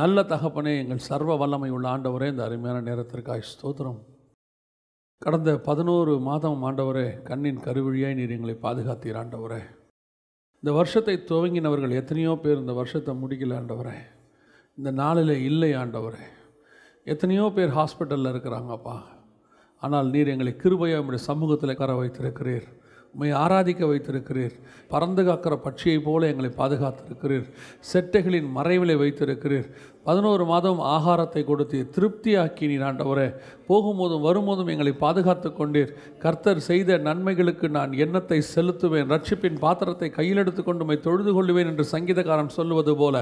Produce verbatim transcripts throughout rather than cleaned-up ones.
நல்ல தகப்பனே, எங்கள் சர்வ வல்லமை உள்ள ஆண்டவரே, இந்த அருமையான நேரத்திற்காய் ஸ்தோத்திரம். கடந்த பதினோரு மாதம் ஆண்டவரே, கண்ணின் கருவிழியாய் நீர் எங்களை பாதுகாத்தீர் ஆண்டவரே. இந்த வருஷத்தை துவங்கினவர்கள் எத்தனையோ பேர் இந்த வருஷத்தை முடிக்கல ஆண்டவரே, இந்த நாளில் இல்லை ஆண்டவரே. எத்தனையோ பேர் ஹாஸ்பிட்டலில் இருக்கிறாங்கப்பா. ஆனால் நீர் எங்களை கிருபையாக உடைய சமூகத்தில் கர வைத்திருக்கிறீர், உம்மை ஆராதிக்க வைத்திருக்கிறீர். பறந்து காக்கிற பட்சியைப் போல எங்களை பாதுகாத்திருக்கிறீர், செட்டைகளின் மறைவிலை வைத்திருக்கிறீர். பதினோரு மாதம் ஆகாரத்தை கொடுத்து திருப்தியாக்கி நீர் ஆண்டவரே, போகும்போதும் வரும்போதும் எங்களை பாதுகாத்து கொண்டீர். கர்த்தர் செய்த நன்மைகளுக்கு நான் எண்ணத்தை செலுத்துவேன், ரட்சிப்பின் பாத்திரத்தை கையில் எடுத்துக்கொண்டு உம்மை தொழுது கொள்ளுவேன் என்று சங்கீதக்காரன் சொல்லுவது போல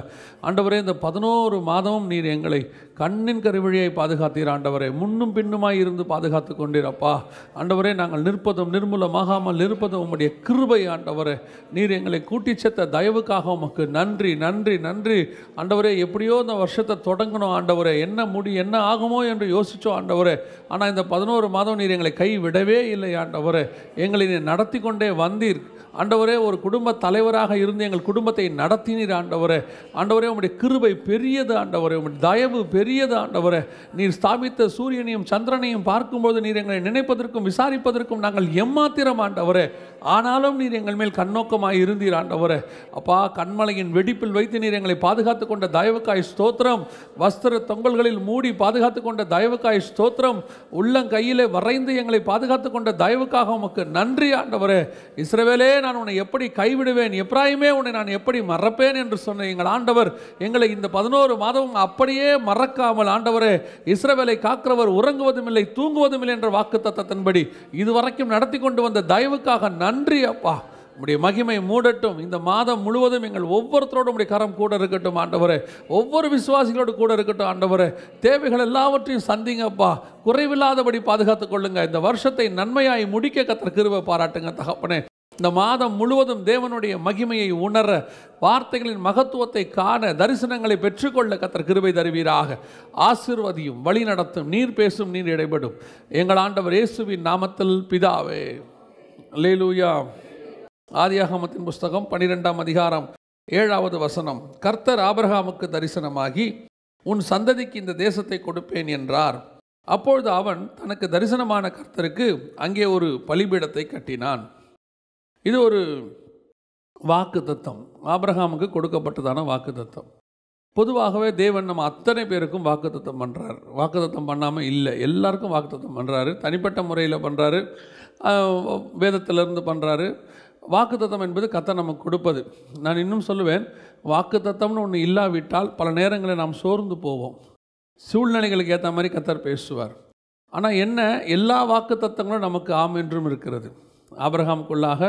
ஆண்டவரே, இந்த பதினோரு மாதமும் நீர் எங்களை கண்ணின் கருவழியை பாதுகாத்தீர் ஆண்டவரே. முன்னும் பின்னுமாய் இருந்து பாதுகாத்து கொண்டீர் அப்பா. ஆண்டவரே, நாங்கள் நிற்பதும் நிர்மூலமாகாமல் இருப்பதும் உம்முடைய கிருபை ஆண்டவரே. நீர் எங்களை கூட்டிச் சேர்த்த தயவுக்காக உமக்கு நன்றி நன்றி நன்றி ஆண்டவரே. எப்படியோ இந்த வருஷத்தை தொடங்கணும் ஆண்டவரே, என்ன முடி என்ன ஆகுமோ என்று யோசித்தோம் ஆண்டவரே. ஆனால் இந்த பதினோரு மாதம் நீர் எங்களை கைவிடவே இல்லை ஆண்டவரே. எங்களை நீ நடத்தி கொண்டே வந்தீர் ஆண்டவரே. ஒரு குடும்ப தலைவராக இருந்து எங்கள் குடும்பத்தை நடத்தினீர் ஆண்டவரே. ஆண்டவரே, உம்முடைய கிருபை பெரியது ஆண்டவரே, உம்முடைய தயவு பெரியது ஆண்டவரே. நீர் ஸ்தாபித்த சூரியனையும் சந்திரனையும் பார்க்கும்போது நீர் எங்களை நினைப்பதற்கும் விசாரிப்பதற்கும் நாங்கள் எம்மாத்திரம் ஆண்டவரே. ஆனாலும் நீர் எங்கள் மேல் கண்ணோக்கமாக இருந்தீர் ஆண்டவரே. அப்பா, கண்மலையின் வெடிப்பில் வைத்து நீர் எங்களை பாதுகாத்து கொண்ட தயவுக்காய் ஸ்தோத்திரம். வஸ்திர தொங்கல்களில் மூடி பாதுகாத்து கொண்ட தயவுக்காய் ஸ்தோத்திரம். உள்ளங்கையிலே வரைந்து எங்களை பாதுகாத்து கொண்ட தயவுக்காக உமக்கு நன்றி ஆண்டவரே. இஸ்ரவேலே, நான் உன்னை எப்படி கைவிடுவேன், எப்ராயிமே உன்னை நான் எப்படி மறப்பேன் என்று சொன்ன எங்கள் ஆண்டவர் எங்களை இந்த பதினோரு மாதமும் அப்படியே மறக்காமல் ஆண்டவரே, இஸ்ரவேலை காக்கிறவர் உறங்குவதும் இல்லை தூங்குவதும் இல்லை என்ற வாக்கு தத்தத்தின்படி இதுவரைக்கும் நடத்தி கொண்டு வந்த தயவுக்காக நன்றி அப்பா. உம்முடைய மகிமை மூடட்டும் இந்த மாதம் முழுவதும். எங்கள் ஒவ்வொருத்தரோடும் உம்முடைய கரம் கூட இருக்கட்டும் ஆண்டவரே. ஒவ்வொரு விசுவாசிகளோடு கூட இருக்கட்டும் ஆண்டவரே. தேவைகள் எல்லாவற்றையும் சந்திங்கப்பா. குறைவில்லாதபடி பாதுகாத்துக் கொள்ளுங்க. இந்த வருஷத்தை நன்மையாய் முடிக்க கர்த்தர் கிருபை பாராட்டுங்க தகப்பனே. இந்த மாதம் முழுவதும் தேவனுடைய மகிமையை உணர, வார்த்தைகளின் மகத்துவத்தை காண, தரிசனங்களை பெற்றுக்கொள்ள கர்த்தர் கிருபை தருவீராக. ஆசீர்வதியும் வழி நடத்தும், நீர் பேசும், நீர் இடைபடும். எங்கள் ஆண்டவர் இயேசுவின் நாமத்தில் பிதாவே. அல்லேலூயா. ஆதியாகமத்தின் புஸ்தகம் பனிரெண்டாம் அதிகாரம் ஏழாவது வசனம். கர்த்தர் ஆபிரகாமுக்கு தரிசனமாகி, உன் சந்ததிக்கு இந்த தேசத்தை கொடுப்பேன் என்றார். அப்பொழுது அவன் தனக்கு தரிசனமான கர்த்தருக்கு அங்கே ஒரு பலிபீடத்தை கட்டினான். இது ஒரு வாக்கு தத்தம், ஆபிரகாமுக்கு கொடுக்கப்பட்டதான வாக்கு தத்தம். பொதுவாகவே தேவன் நம்ம அத்தனை பேருக்கும் வாக்கு தத்தம் பண்ணுறார். வாக்கு தத்தம் பண்ணாமல் இல்லை, எல்லாருக்கும் வாக்கு தத்தம் பண்ணுறாரு. தனிப்பட்ட முறையில் பண்ணுறாரு, வேதத்திலிருந்து பண்ணுறாரு. வாக்குத்தத்தம் என்பது கர்த்தர் நமக்கு கொடுப்பது. நான் இன்னும் சொல்லுவேன், வாக்குத்தத்தம்னு ஒன்று இல்லாவிட்டால் பல நேரங்களில் நாம் சோர்ந்து போவோம். சூழ்நிலைகளுக்கு ஏற்ற மாதிரி கர்த்தர் பேசுவார். ஆனால் என்ன, எல்லா வாக்குத்தத்தங்களும் நமக்கு ஆம் என்றும் இருக்கிறது. ஆபிரகாமுக்குள்ளாக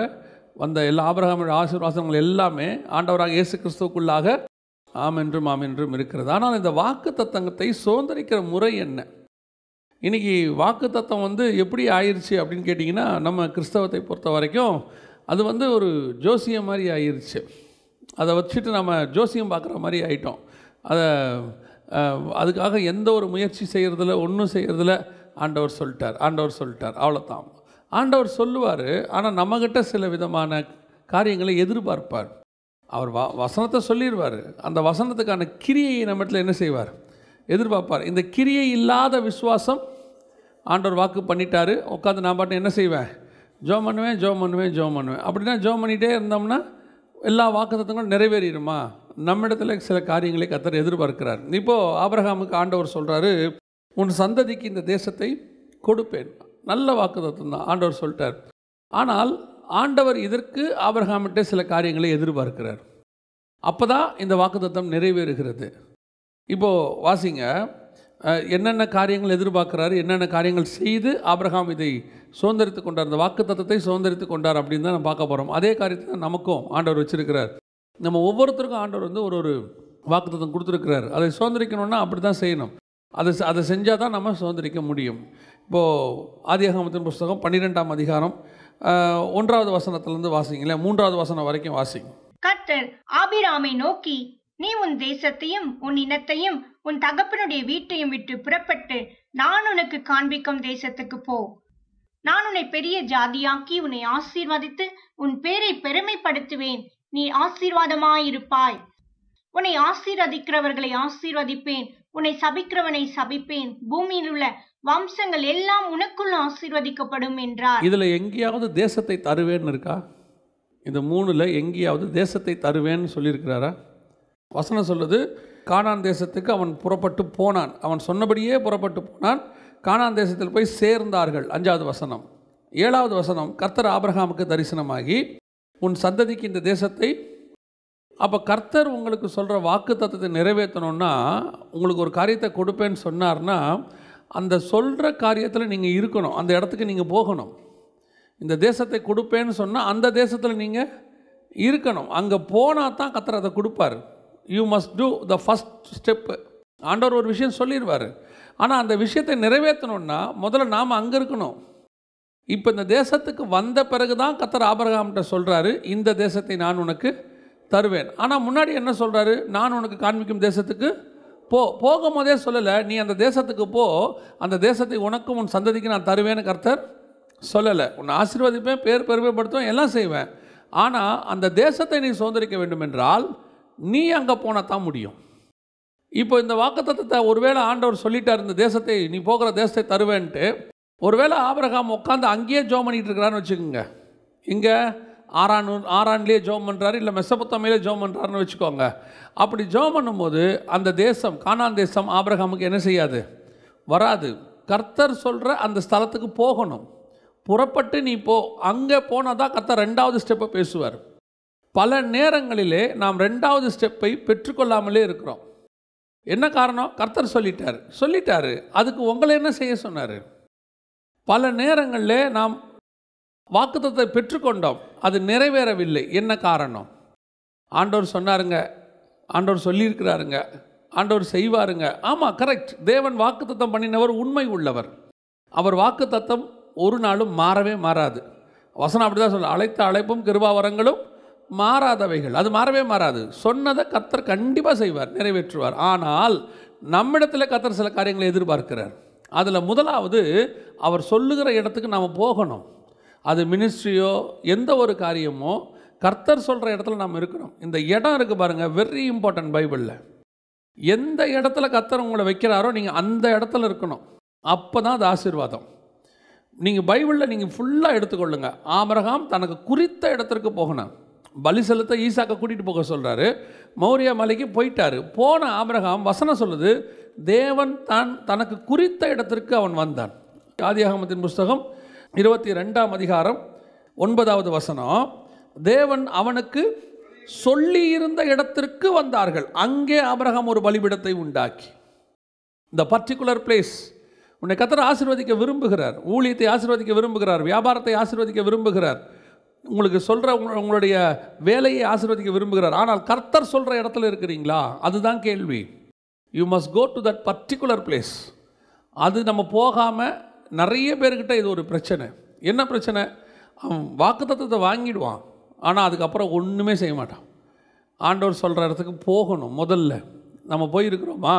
வந்த எல்லா ஆபிரகாமுடைய ஆசீர்வாதங்கள் எல்லாமே ஆண்டவராக இயேசு கிறிஸ்துவுக்குள்ளாக ஆம் என்றும் ஆம் என்றும் இருக்கிறது. ஆனால் இந்த வாக்குத்தத்தத்தை சுதந்திரிக்கிற முறை என்ன? இன்றைக்கி வாக்குத்தத்தம் வந்து எப்படி ஆயிடுச்சு அப்படின்னு கேட்டிங்கன்னா, நம்ம கிறிஸ்தவத்தை பொறுத்த வரைக்கும் அது வந்து ஒரு ஜோசியம் மாதிரி ஆயிடுச்சு. அதை வச்சுட்டு நம்ம ஜோசியம் பார்க்குற மாதிரி ஆயிட்டோம். அதை அதுக்காக எந்த ஒரு முயற்சி செய்கிறதில்ல, ஒன்றும் செய்கிறதில்ல. ஆண்டவர் சொல்லிட்டார் ஆண்டவர் சொல்லிட்டார் அவ்வளோதான். ஆண்டவர் சொல்லுவார், ஆனால் நம்மக்கிட்ட சில விதமான காரியங்களை எதிர்பார்ப்பார். அவர் வ வசனத்தை சொல்லிடுவார், அந்த வசனத்துக்கான கிரியையை நம்ம இடத்துல என்ன செய்வார், எதிர்பார்ப்பார். இந்த கிரியை இல்லாத விசுவாசம், ஆண்டவர் வாக்கு பண்ணிட்டார், உட்காந்து நான் பாட்டு என்ன செய்வேன், ஜோம் பண்ணுவேன் ஜோம் பண்ணுவேன் ஜோம் பண்ணுவேன் அப்படின்னா ஜோம் பண்ணிகிட்டே இருந்தோம்னா எல்லா வாக்குத்தத்தங்களும் நிறைவேறிடுமா? நம்மிடத்துல சில காரியங்களை கர்த்தர் எதிர்பார்க்கிறார். இப்போது ஆபிரகாமுக்கு ஆண்டவர் சொல்கிறாரு, உன் சந்ததிக்கு இந்த தேசத்தை கொடுப்பேன். நல்ல வாக்குத்தத்தம் தான், ஆண்டவர் சொல்லிட்டார். ஆனால் ஆண்டவர் இதற்கு ஆபிரகாமிட்ட சில காரியங்களை எதிர்பார்க்கிறார். அப்போ தான் இந்த வாக்குத்தத்தம் நிறைவேறுகிறது. இப்போது வாசிங்க, என்னென்ன காரியங்கள் எதிர்பார்க்குறாரு, என்னென்ன காரியங்கள் செய்து ஆபிரகாம் இதை சுதந்திரித்து கொண்டார், இந்த வாக்கு தத்தத்தை சுதந்திரித்து கொண்டார் அப்படின்னு தான் நம்ம பார்க்க போகிறோம். அதே காரியத்தை தான் நமக்கும் ஆண்டவர் வச்சுருக்கிறார். நம்ம ஒவ்வொருத்தருக்கும் ஆண்டவர் வந்து ஒரு ஒரு வாக்கு தத்தம் கொடுத்துருக்கிறார். அதை சுதந்திரிக்கணும்னா அப்படி தான் செய்யணும். அதை அதை செஞ்சால் தான் நம்ம சுதந்திரிக்க முடியும். இப்போது ஆதியாகமத்தின் புஸ்தகம் பன்னிரெண்டாம் அதிகாரம் ஒன்றாவது வசனத்திலேருந்து வாசிங்களே, மூன்றாவது வசனம் வரைக்கும் வாசிங்க. கர்த்தர் ஆபிரகாமை நோக்கி, நீ உன் தேசத்தையும் உன் இனத்தையும் உன் தகப்பனுடைய வீட்டையும் விட்டு புறப்பட்டு நான் உனக்கு காண்பிக்கும் தேசத்துக்கு போ. நான் உன்னை பெரிய ஜாதியாக்கி உன்னை ஆசீர்வதித்து உன் பேரை பெருமைப்படுத்துவேன். நீ ஆசீர்வாதமாயிருப்பாய். உன்னை ஆசீர்வதிக்கிறவர்களை ஆசீர்வதிப்பேன், உன்னை சபிக்கிறவனை சபிப்பேன், பூமியில் உள்ள வம்சங்கள் எல்லாம் உனக்குள்ள ஆசீர்வதிக்கப்படும் என்றார். இதுல எங்கேயாவது தேசத்தை தருவேன்னு இருக்கா? இந்த மூணுல எங்கேயாவது தேசத்தை தருவேன்னு சொல்லியிருக்கிறாரா? வசனம் சொல்லுது, கானான் தேசத்துக்கு அவன் புறப்பட்டு போனான், அவன் சொன்னபடியே புறப்பட்டு போனான், கானான் தேசத்தில் போய் சேர்ந்தார்கள். அஞ்சாவது வசனம். ஏழாவது வசனம், கர்த்தர் ஆபிரகாமுக்கு தரிசனமாகி உன் சந்ததிக்கு இந்த தேசத்தை. அப்போ கர்த்தர் உங்களுக்கு சொல்கிற வாக்கு தத்துவத்தை நிறைவேற்றணும்னா, உங்களுக்கு ஒரு காரியத்தை கொடுப்பேன்னு சொன்னார்னா அந்த சொல்கிற காரியத்தில் நீங்கள் இருக்கணும், அந்த இடத்துக்கு நீங்கள் போகணும். இந்த தேசத்தை கொடுப்பேன்னு சொன்னால் அந்த தேசத்தில் நீங்கள் இருக்கணும், அங்கே போனால் தான் கர்த்தர் அதை கொடுப்பார். You must do the first step. ஆண்டவர் ஒரு விஷயம் சொல்லிடுவார், ஆனால் அந்த விஷயத்தை நிறைவேற்றணுன்னா முதல்ல நாம் அங்கே இருக்கணும். இப்போ இந்த தேசத்துக்கு வந்த பிறகு தான் கர்த்தர் ஆபிரகாம்கிட்ட சொல்கிறாரு, இந்த தேசத்தை நான் உனக்கு தருவேன். ஆனால் முன்னாடி என்ன சொல்கிறாரு? நான் உனக்கு காண்பிக்கும் தேசத்துக்கு போ. போகும்போதே சொல்லலை, நீ அந்த தேசத்துக்கு போ, அந்த தேசத்தை உனக்கும் உன் சந்ததிக்கு நான் தருவேன்னு கர்த்தர் சொல்லலை. உன்னை ஆசீர்வதிப்பேன், பேர் பெருமைப்படுத்துவேன், எல்லாம் செய்வேன். ஆனால் அந்த தேசத்தை நீ சுதந்திரிக்க வேண்டுமென்றால் நீ அங்கே போனால் தான் முடியும். இப்போ இந்த வாக்குத்தத்தத்தை ஒருவேளை ஆண்டவர் சொல்லிட்டார், இந்த தேசத்தை நீ போகிற தேசத்தை தருவேன்ட்டு. ஒருவேளை ஆபிரகாம் உட்காந்து அங்கேயே ஜோம் பண்ணிகிட்டு இருக்கிறான்னு வச்சுக்கோங்க. இங்கே ஆறானு ஆறான்லேயே ஜோம் பண்ணுறாரு, இல்லை மெசபொத்தாமியிலே ஜோம் பண்ணுறாருன்னு வச்சுக்கோங்க. அப்படி ஜோம் பண்ணும்போது அந்த தேசம், கானான் தேசம், ஆபிரகாமுக்கு என்ன செய்யாது? வராது. கர்த்தர் சொல்கிற அந்த ஸ்தலத்துக்கு போகணும், புறப்பட்டு நீ போ. அங்கே போனால் தான் கர்த்தர் ரெண்டாவது ஸ்டெப்பை பேசுவார். பல நேரங்களிலே நாம் ரெண்டாவது ஸ்டெப்பை பெற்றுக்கொள்ளாமலே இருக்கிறோம். என்ன காரணம்? கர்த்தர் சொல்லிட்டார் சொல்லிட்டார் அதுக்கு உங்களை என்ன செய்ய சொன்னார்? பல நேரங்களிலே நாம் வாக்குத்தத்தை பெற்றுக்கொண்டோம், அது நிறைவேறவில்லை. என்ன காரணம்? ஆண்டவர் சொன்னாருங்க, ஆண்டவர் சொல்லியிருக்கிறாருங்க, ஆண்டவர் செய்வாருங்க. ஆமாம், கரெக்ட். தேவன் வாக்குத்தத்தம் பண்ணினவர் உண்மை உள்ளவர். அவர் வாக்குத்தத்தம் ஒரு நாளும் மாறவே மாறாது. வசனம் அப்படி தான் சொல்ல, அழைத்த அழைப்பும் கிருபாவரங்களும் மாறாதவைகள். அது மாறவே மாறாது. சொன்னதை கர்த்தர் கண்டிப்பாக செய்வார், நிறைவேற்றுவார். ஆனால் நம்மிடத்தில் கர்த்தர் சில காரியங்களை எதிர்பார்க்கிறார். அதில் முதலாவது, அவர் சொல்லுகிற இடத்துக்கு நாம் போகணும். அது மினிஸ்ட்ரியோ எந்த ஒரு காரியமோ கர்த்தர் சொல்கிற இடத்துல நாம் இருக்கணும். இந்த இடம் இருக்குது பாருங்கள், வெரி இம்பார்ட்டன்ட். பைபிளில் எந்த இடத்துல கர்த்தர் உங்களை வைக்கிறாரோ நீங்கள் அந்த இடத்துல இருக்கணும். அப்போ தான் அது ஆசீர்வாதம். நீங்கள் பைபிளில் நீங்கள் ஃபுல்லாக எடுத்துக்கொள்ளுங்கள். ஆபிரகாம் தனக்கு குறித்த இடத்திற்கு போகணும். பலி செலுத்த ஈசாக்கை கூட்டிகிட்டு போக சொல்கிறாரு, மௌரியா மலைக்கு போயிட்டார். போன ஆபிரகாம், வசனம் சொல்லுது, தேவன் தான் தனக்கு குறித்த இடத்திற்கு அவன் வந்தான். ஆதியாகமத்தின் புஸ்தகம் இருபத்தி ரெண்டாம் அதிகாரம் ஒன்பதாவது வசனம். தேவன் அவனுக்கு சொல்லியிருந்த இடத்திற்கு வந்தார்கள், அங்கே ஆபிரகாம் ஒரு பலிபீடத்தை உண்டாக்கி. இந்த பர்டிகுலர் பிளேஸ் உன்னை கர்த்தர் ஆசீர்வதிக்க விரும்புகிறார், ஊழியத்தை ஆசீர்வதிக்க விரும்புகிறார், வியாபாரத்தை ஆசீர்வதிக்க விரும்புகிறார், உங்களுக்கு சொல்கிற உங்களுடைய வேலையை ஆசீர்வதிக்க விரும்புகிறார். ஆனால் கர்த்தர் சொல்கிற இடத்துல இருக்கிறீங்களா? அதுதான் கேள்வி. You must go to that particular place. அது நம்ம போகாமல் நிறைய பேர்கிட்ட இது ஒரு பிரச்சனை. என்ன பிரச்சனை? அவன் வாக்குத்தத்தத்தை வாங்கிடுவான், ஆனால் அதுக்கப்புறம் ஒன்றுமே செய்ய மாட்டான். ஆண்டவர் சொல்கிற இடத்துக்கு போகணும். முதல்ல நம்ம போயிருக்கிறோமா?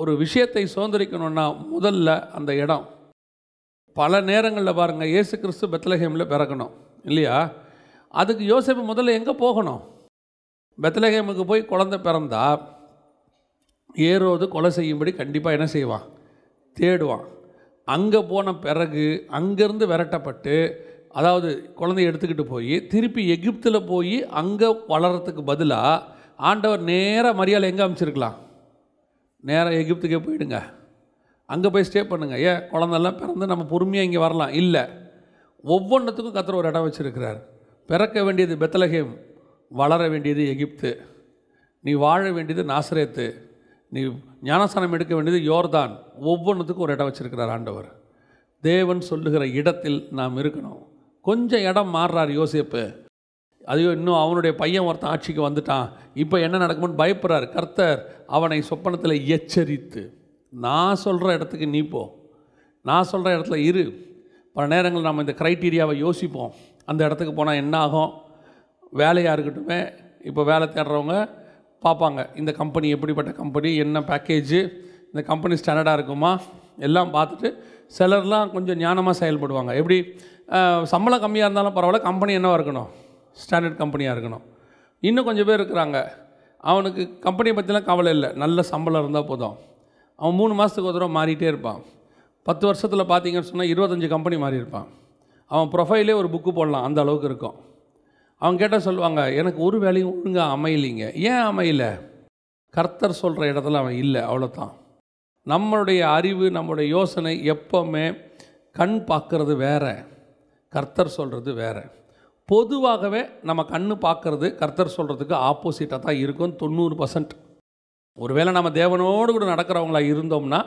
ஒரு விஷயத்தை சுதந்திரிக்கணும்னா முதல்ல அந்த இடம். பல நேரங்களில் பாருங்கள், இயேசு கிறிஸ்து பெத்லகேமில் பிறக்கணும் இல்லையா? அதுக்கு யோசேப்பு முதல்ல எங்கே போகணும்? பெத்லகேமுக்கு போய் குழந்தை பிறந்தா ஏரோது கொலை செய்யும்படி கண்டிப்பாக என்ன செய்வான்? தேடுவான். அங்கே போன பிறகு அங்கேருந்து விரட்டப்பட்டு, அதாவது குழந்தைய எடுத்துக்கிட்டு போய் திருப்பி எகிப்தில் போய் அங்கே வளர்கிறதுக்கு பதிலாக ஆண்டவர் நேராக மரியாதை எங்கே அனுப்பிச்சிருக்கலாம்? நேராக எகிப்துக்கே போயிடுங்க, அங்கே போய் ஸ்டே பண்ணுங்கள். ஏன் குழந்தெல்லாம் பிறந்து நம்ம பொறுமையாக இங்கே வரலாம்? இல்லை, ஒவ்வொன்றத்துக்கும் கர்த்தர் ஒரு இடம் வச்சுருக்கிறார். பிறக்க வேண்டியது பெத்லகேம், வளர வேண்டியது எகிப்து, நீ வாழ வேண்டியது நாசரேத்து, நீ ஞானஸ்நானம் எடுக்க வேண்டியது யோர்தான். ஒவ்வொன்றுத்துக்கும் ஒரு இடம் வச்சுருக்கிறார் ஆண்டவர். தேவன் சொல்லுகிற இடத்தில் நாம் இருக்கணும். கொஞ்சம் இடம் மாறுறார் யோசேப்பு. அதையோ இன்னும் அவனுடைய பையன் ஒருத்தன் ஆட்சிக்கு வந்துட்டான், இப்போ என்ன நடக்கும்னு பயப்படுறார். கர்த்தர் அவனை சொப்பனத்தில் எச்சரித்து, நான் சொல்கிற இடத்துக்கு நீ போ, நான் சொல்கிற இடத்துல இரு. பல நேரங்கள் நம்ம இந்த க்ரைட்டீரியாவை யோசிப்போம். அந்த இடத்துக்கு போனால் என்ன ஆகும்? வேலையாக இருக்கட்டுமே, இப்போ வேலை தேடுறவங்க பார்ப்பாங்க, இந்த கம்பெனி எப்படிப்பட்ட கம்பெனி, என்ன பேக்கேஜு, இந்த கம்பெனி ஸ்டாண்டர்டாக இருக்குமா, எல்லாம் பார்த்துட்டு சிலர்லாம் கொஞ்சம் ஞானமாக செயல்படுவாங்க. எப்படி? சம்பளம் கம்மியாக இருந்தாலும் பரவாயில்ல, கம்பெனி என்னவாக இருக்கணும்? ஸ்டாண்டர்ட் கம்பெனியாக இருக்கணும். இன்னும் கொஞ்சம் பேர் இருக்கிறாங்க, அவனுக்கு கம்பெனியை பற்றிலாம் கவலை இல்லை, நல்ல சம்பளம் இருந்தால் போதும். அவன் மூணு மாதத்துக்கு ஒரு தடவை மாறிட்டே இருப்பான். பத்து வருஷத்தில் பார்த்தீங்கன்னு சொன்னால் இருபத்தஞ்சி கம்பெனி மாறியிருப்பான். அவன் ப்ரொஃபைலே ஒரு புக்கு போடலாம், அந்த அளவுக்கு இருக்கும். அவன் கேட்டால் சொல்லுவாங்க, எனக்கு ஒரு வேலையும் ஒழுங்காக அமையலைங்க. ஏன் அமையலை? கர்த்தர் சொல்கிற இடத்துல அவன் இல்லை, அவ்வளோதான். நம்மளுடைய அறிவு, நம்மளுடைய யோசனை எப்போவுமே கண் பார்க்குறது வேறு, கர்த்தர் சொல்கிறது வேறு. பொதுவாகவே நம்ம கண் பார்க்குறது கர்த்தர் சொல்கிறதுக்கு ஆப்போசிட்டாக தான் இருக்கும் தொண்ணூறு பர்சன்ட். ஒருவேளை நம்ம தேவனோடு கூட நடக்கிறவங்களா இருந்தோம்னா,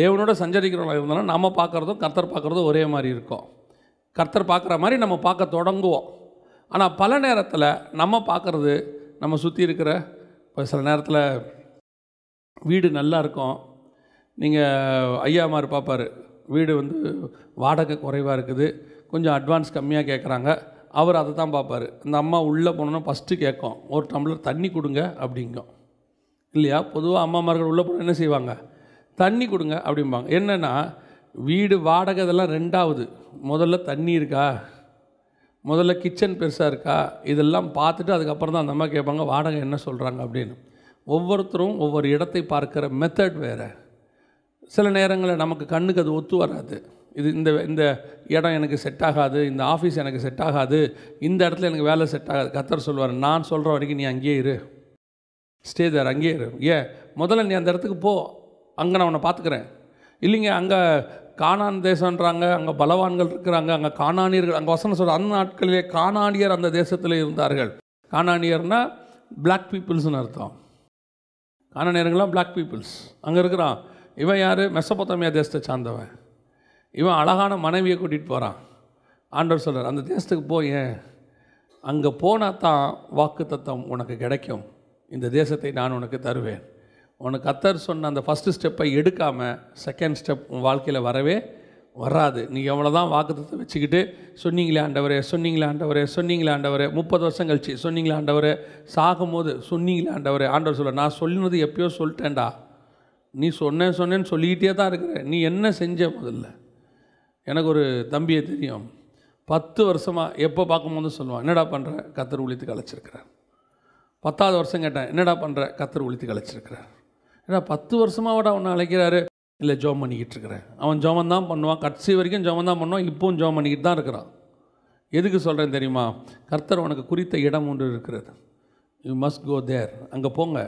தேவனோடு சஞ்சரிக்கிறவங்களா இருந்தோம்னா, நம்ம பார்க்குறதும் கர்த்தர் பார்க்குறதும் ஒரே மாதிரி இருக்கும். கர்த்தர் பார்க்குற மாதிரி நம்ம பார்க்க தொடங்குவோம். ஆனால் பல நேரத்தில் நம்ம பார்க்குறது நம்ம சுற்றி இருக்கிற, இப்போ சில நேரத்தில் வீடு நல்லா இருக்கும், நீங்கள் ஐயா மாதிரி பார்ப்பார், வீடு வந்து வாடகை குறைவாக இருக்குது, கொஞ்சம் அட்வான்ஸ் கம்மியாக கேட்குறாங்க, அவர் அதை தான் பார்ப்பார். அந்த அம்மா உள்ளே போனோன்னா ஃபஸ்ட்டு கேட்கும், ஒரு டம்ளர் தண்ணி கொடுங்க அப்படிங்கும் இல்லையா? பொதுவாக அம்மாமார்கள் உள்ளே போனால் என்ன செய்வாங்க? தண்ணி கொடுங்க அப்படிம்பாங்க. என்னென்னா வீடு வாடகை இதெல்லாம் ரெண்டாவது, முதல்ல தண்ணி இருக்கா, முதல்ல கிச்சன் பெருசாக இருக்கா, இதெல்லாம் பார்த்துட்டு அதுக்கப்புறம் தான் அந்த அம்மா கேட்பாங்க வாடகை என்ன சொல்கிறாங்க அப்படின்னு. ஒவ்வொருத்தரும் ஒவ்வொரு இடத்தை பார்க்குற மெத்தட் வேறு. சில நேரங்களில் நமக்கு கண்ணுக்கு அது ஒத்து வராது. இது இந்த இந்த இடம் எனக்கு செட் ஆகாது, இந்த ஆஃபீஸ் எனக்கு செட் ஆகாது, இந்த இடத்துல எனக்கு வேலை செட் ஆகாது. கர்த்தர் சொல்வார், நான் சொல்கிற வரைக்கும் நீ அங்கேயே இரு, ஸ்டே தேர், அங்கேயே இரு. ஏன்? முதல்ல நீ அந்த இடத்துக்கு போ, அங்கே நான் உன்னை பார்த்துக்கிறேன். இல்லைங்க, அங்கே கானான் தேசன்றாங்க, அங்கே பலவான்கள் இருக்கிறாங்க, அங்கே கானானியர்கள், அங்கே வசனம் சொல்கிற அந்த நாட்களிலே கானானியர் அந்த தேசத்தில் இருந்தார்கள். கானானியர்னால் பிளாக் பீப்புள்ஸ்னு அர்த்தம். கானானியர்கள்லாம் பிளாக் பீப்புள்ஸ் அங்கே இருக்கிறான். இவன் யார்? மெசபொத்தாமியா தேசத்தை சார்ந்தவன். இவன் அழகான மனைவியை கூட்டிகிட்டு போகிறான். ஆண்டவர் சொல்கிறார், அந்த தேசத்துக்கு போய், அங்கே போனால் தான் வாக்கு தத்தம் உனக்கு கிடைக்கும், இந்த தேசத்தை நான் உனக்கு தருவேன். உனக்கு கர்த்தர் சொன்ன அந்த ஃபஸ்ட்டு ஸ்டெப்பை எடுக்காமல் செகண்ட் ஸ்டெப் உன் வாழ்க்கையில் வரவே வராது. நீ எவ்வளோ தான் வாக்குத்தத்தை வச்சுக்கிட்டு சொன்னீங்களே ஆண்டவரே, சொன்னீங்களே ஆண்டவரே, சொன்னீங்களே ஆண்டவரே, முப்பது வருஷம் கழிச்சு சொன்னீங்களே ஆண்டவரே, சாகும்போது சொன்னீங்களே ஆண்டவரே. ஆண்டவர் சொல்ல, நான் சொல்லினது எப்போயோ சொல்லிட்டேன்டா, நீ சொன்ன சொன்னேன்னு சொல்லிக்கிட்டே தான் இருக்கிற, நீ என்ன செஞ்ச? முதல்ல எனக்கு ஒரு தம்பியை தெரியும், பத்து வருஷமாக எப்போ பார்க்கும்போது சொல்லுவான், என்னடா பண்ணுற? கர்த்தர் உழித்து கழிச்சிருக்கிறார். பத்தாவது வருஷம் கேட்டேன், என்னடா பண்ணுற? கர்த்தர் உழித்து கழிச்சிருக்கிறார். ஏன்னா பத்து வருஷமாவோட அவனை அழைக்கிறாரு. இல்லை, ஜோம் பண்ணிக்கிட்டு இருக்கிறேன். அவன் ஜோமன் தான் பண்ணுவான், கடைசி வரைக்கும் ஜோமன் தான் பண்ணுவான், இப்போவும் ஜோம் பண்ணிக்கிட்டு தான் இருக்கிறான். எதுக்கு சொல்கிறேன் தெரியுமா? கர்த்தர் உனக்கு குறித்த இடம் ஒன்று இருக்கிறது, யூ மஸ்ட் கோ தேர், அங்கே போங்க.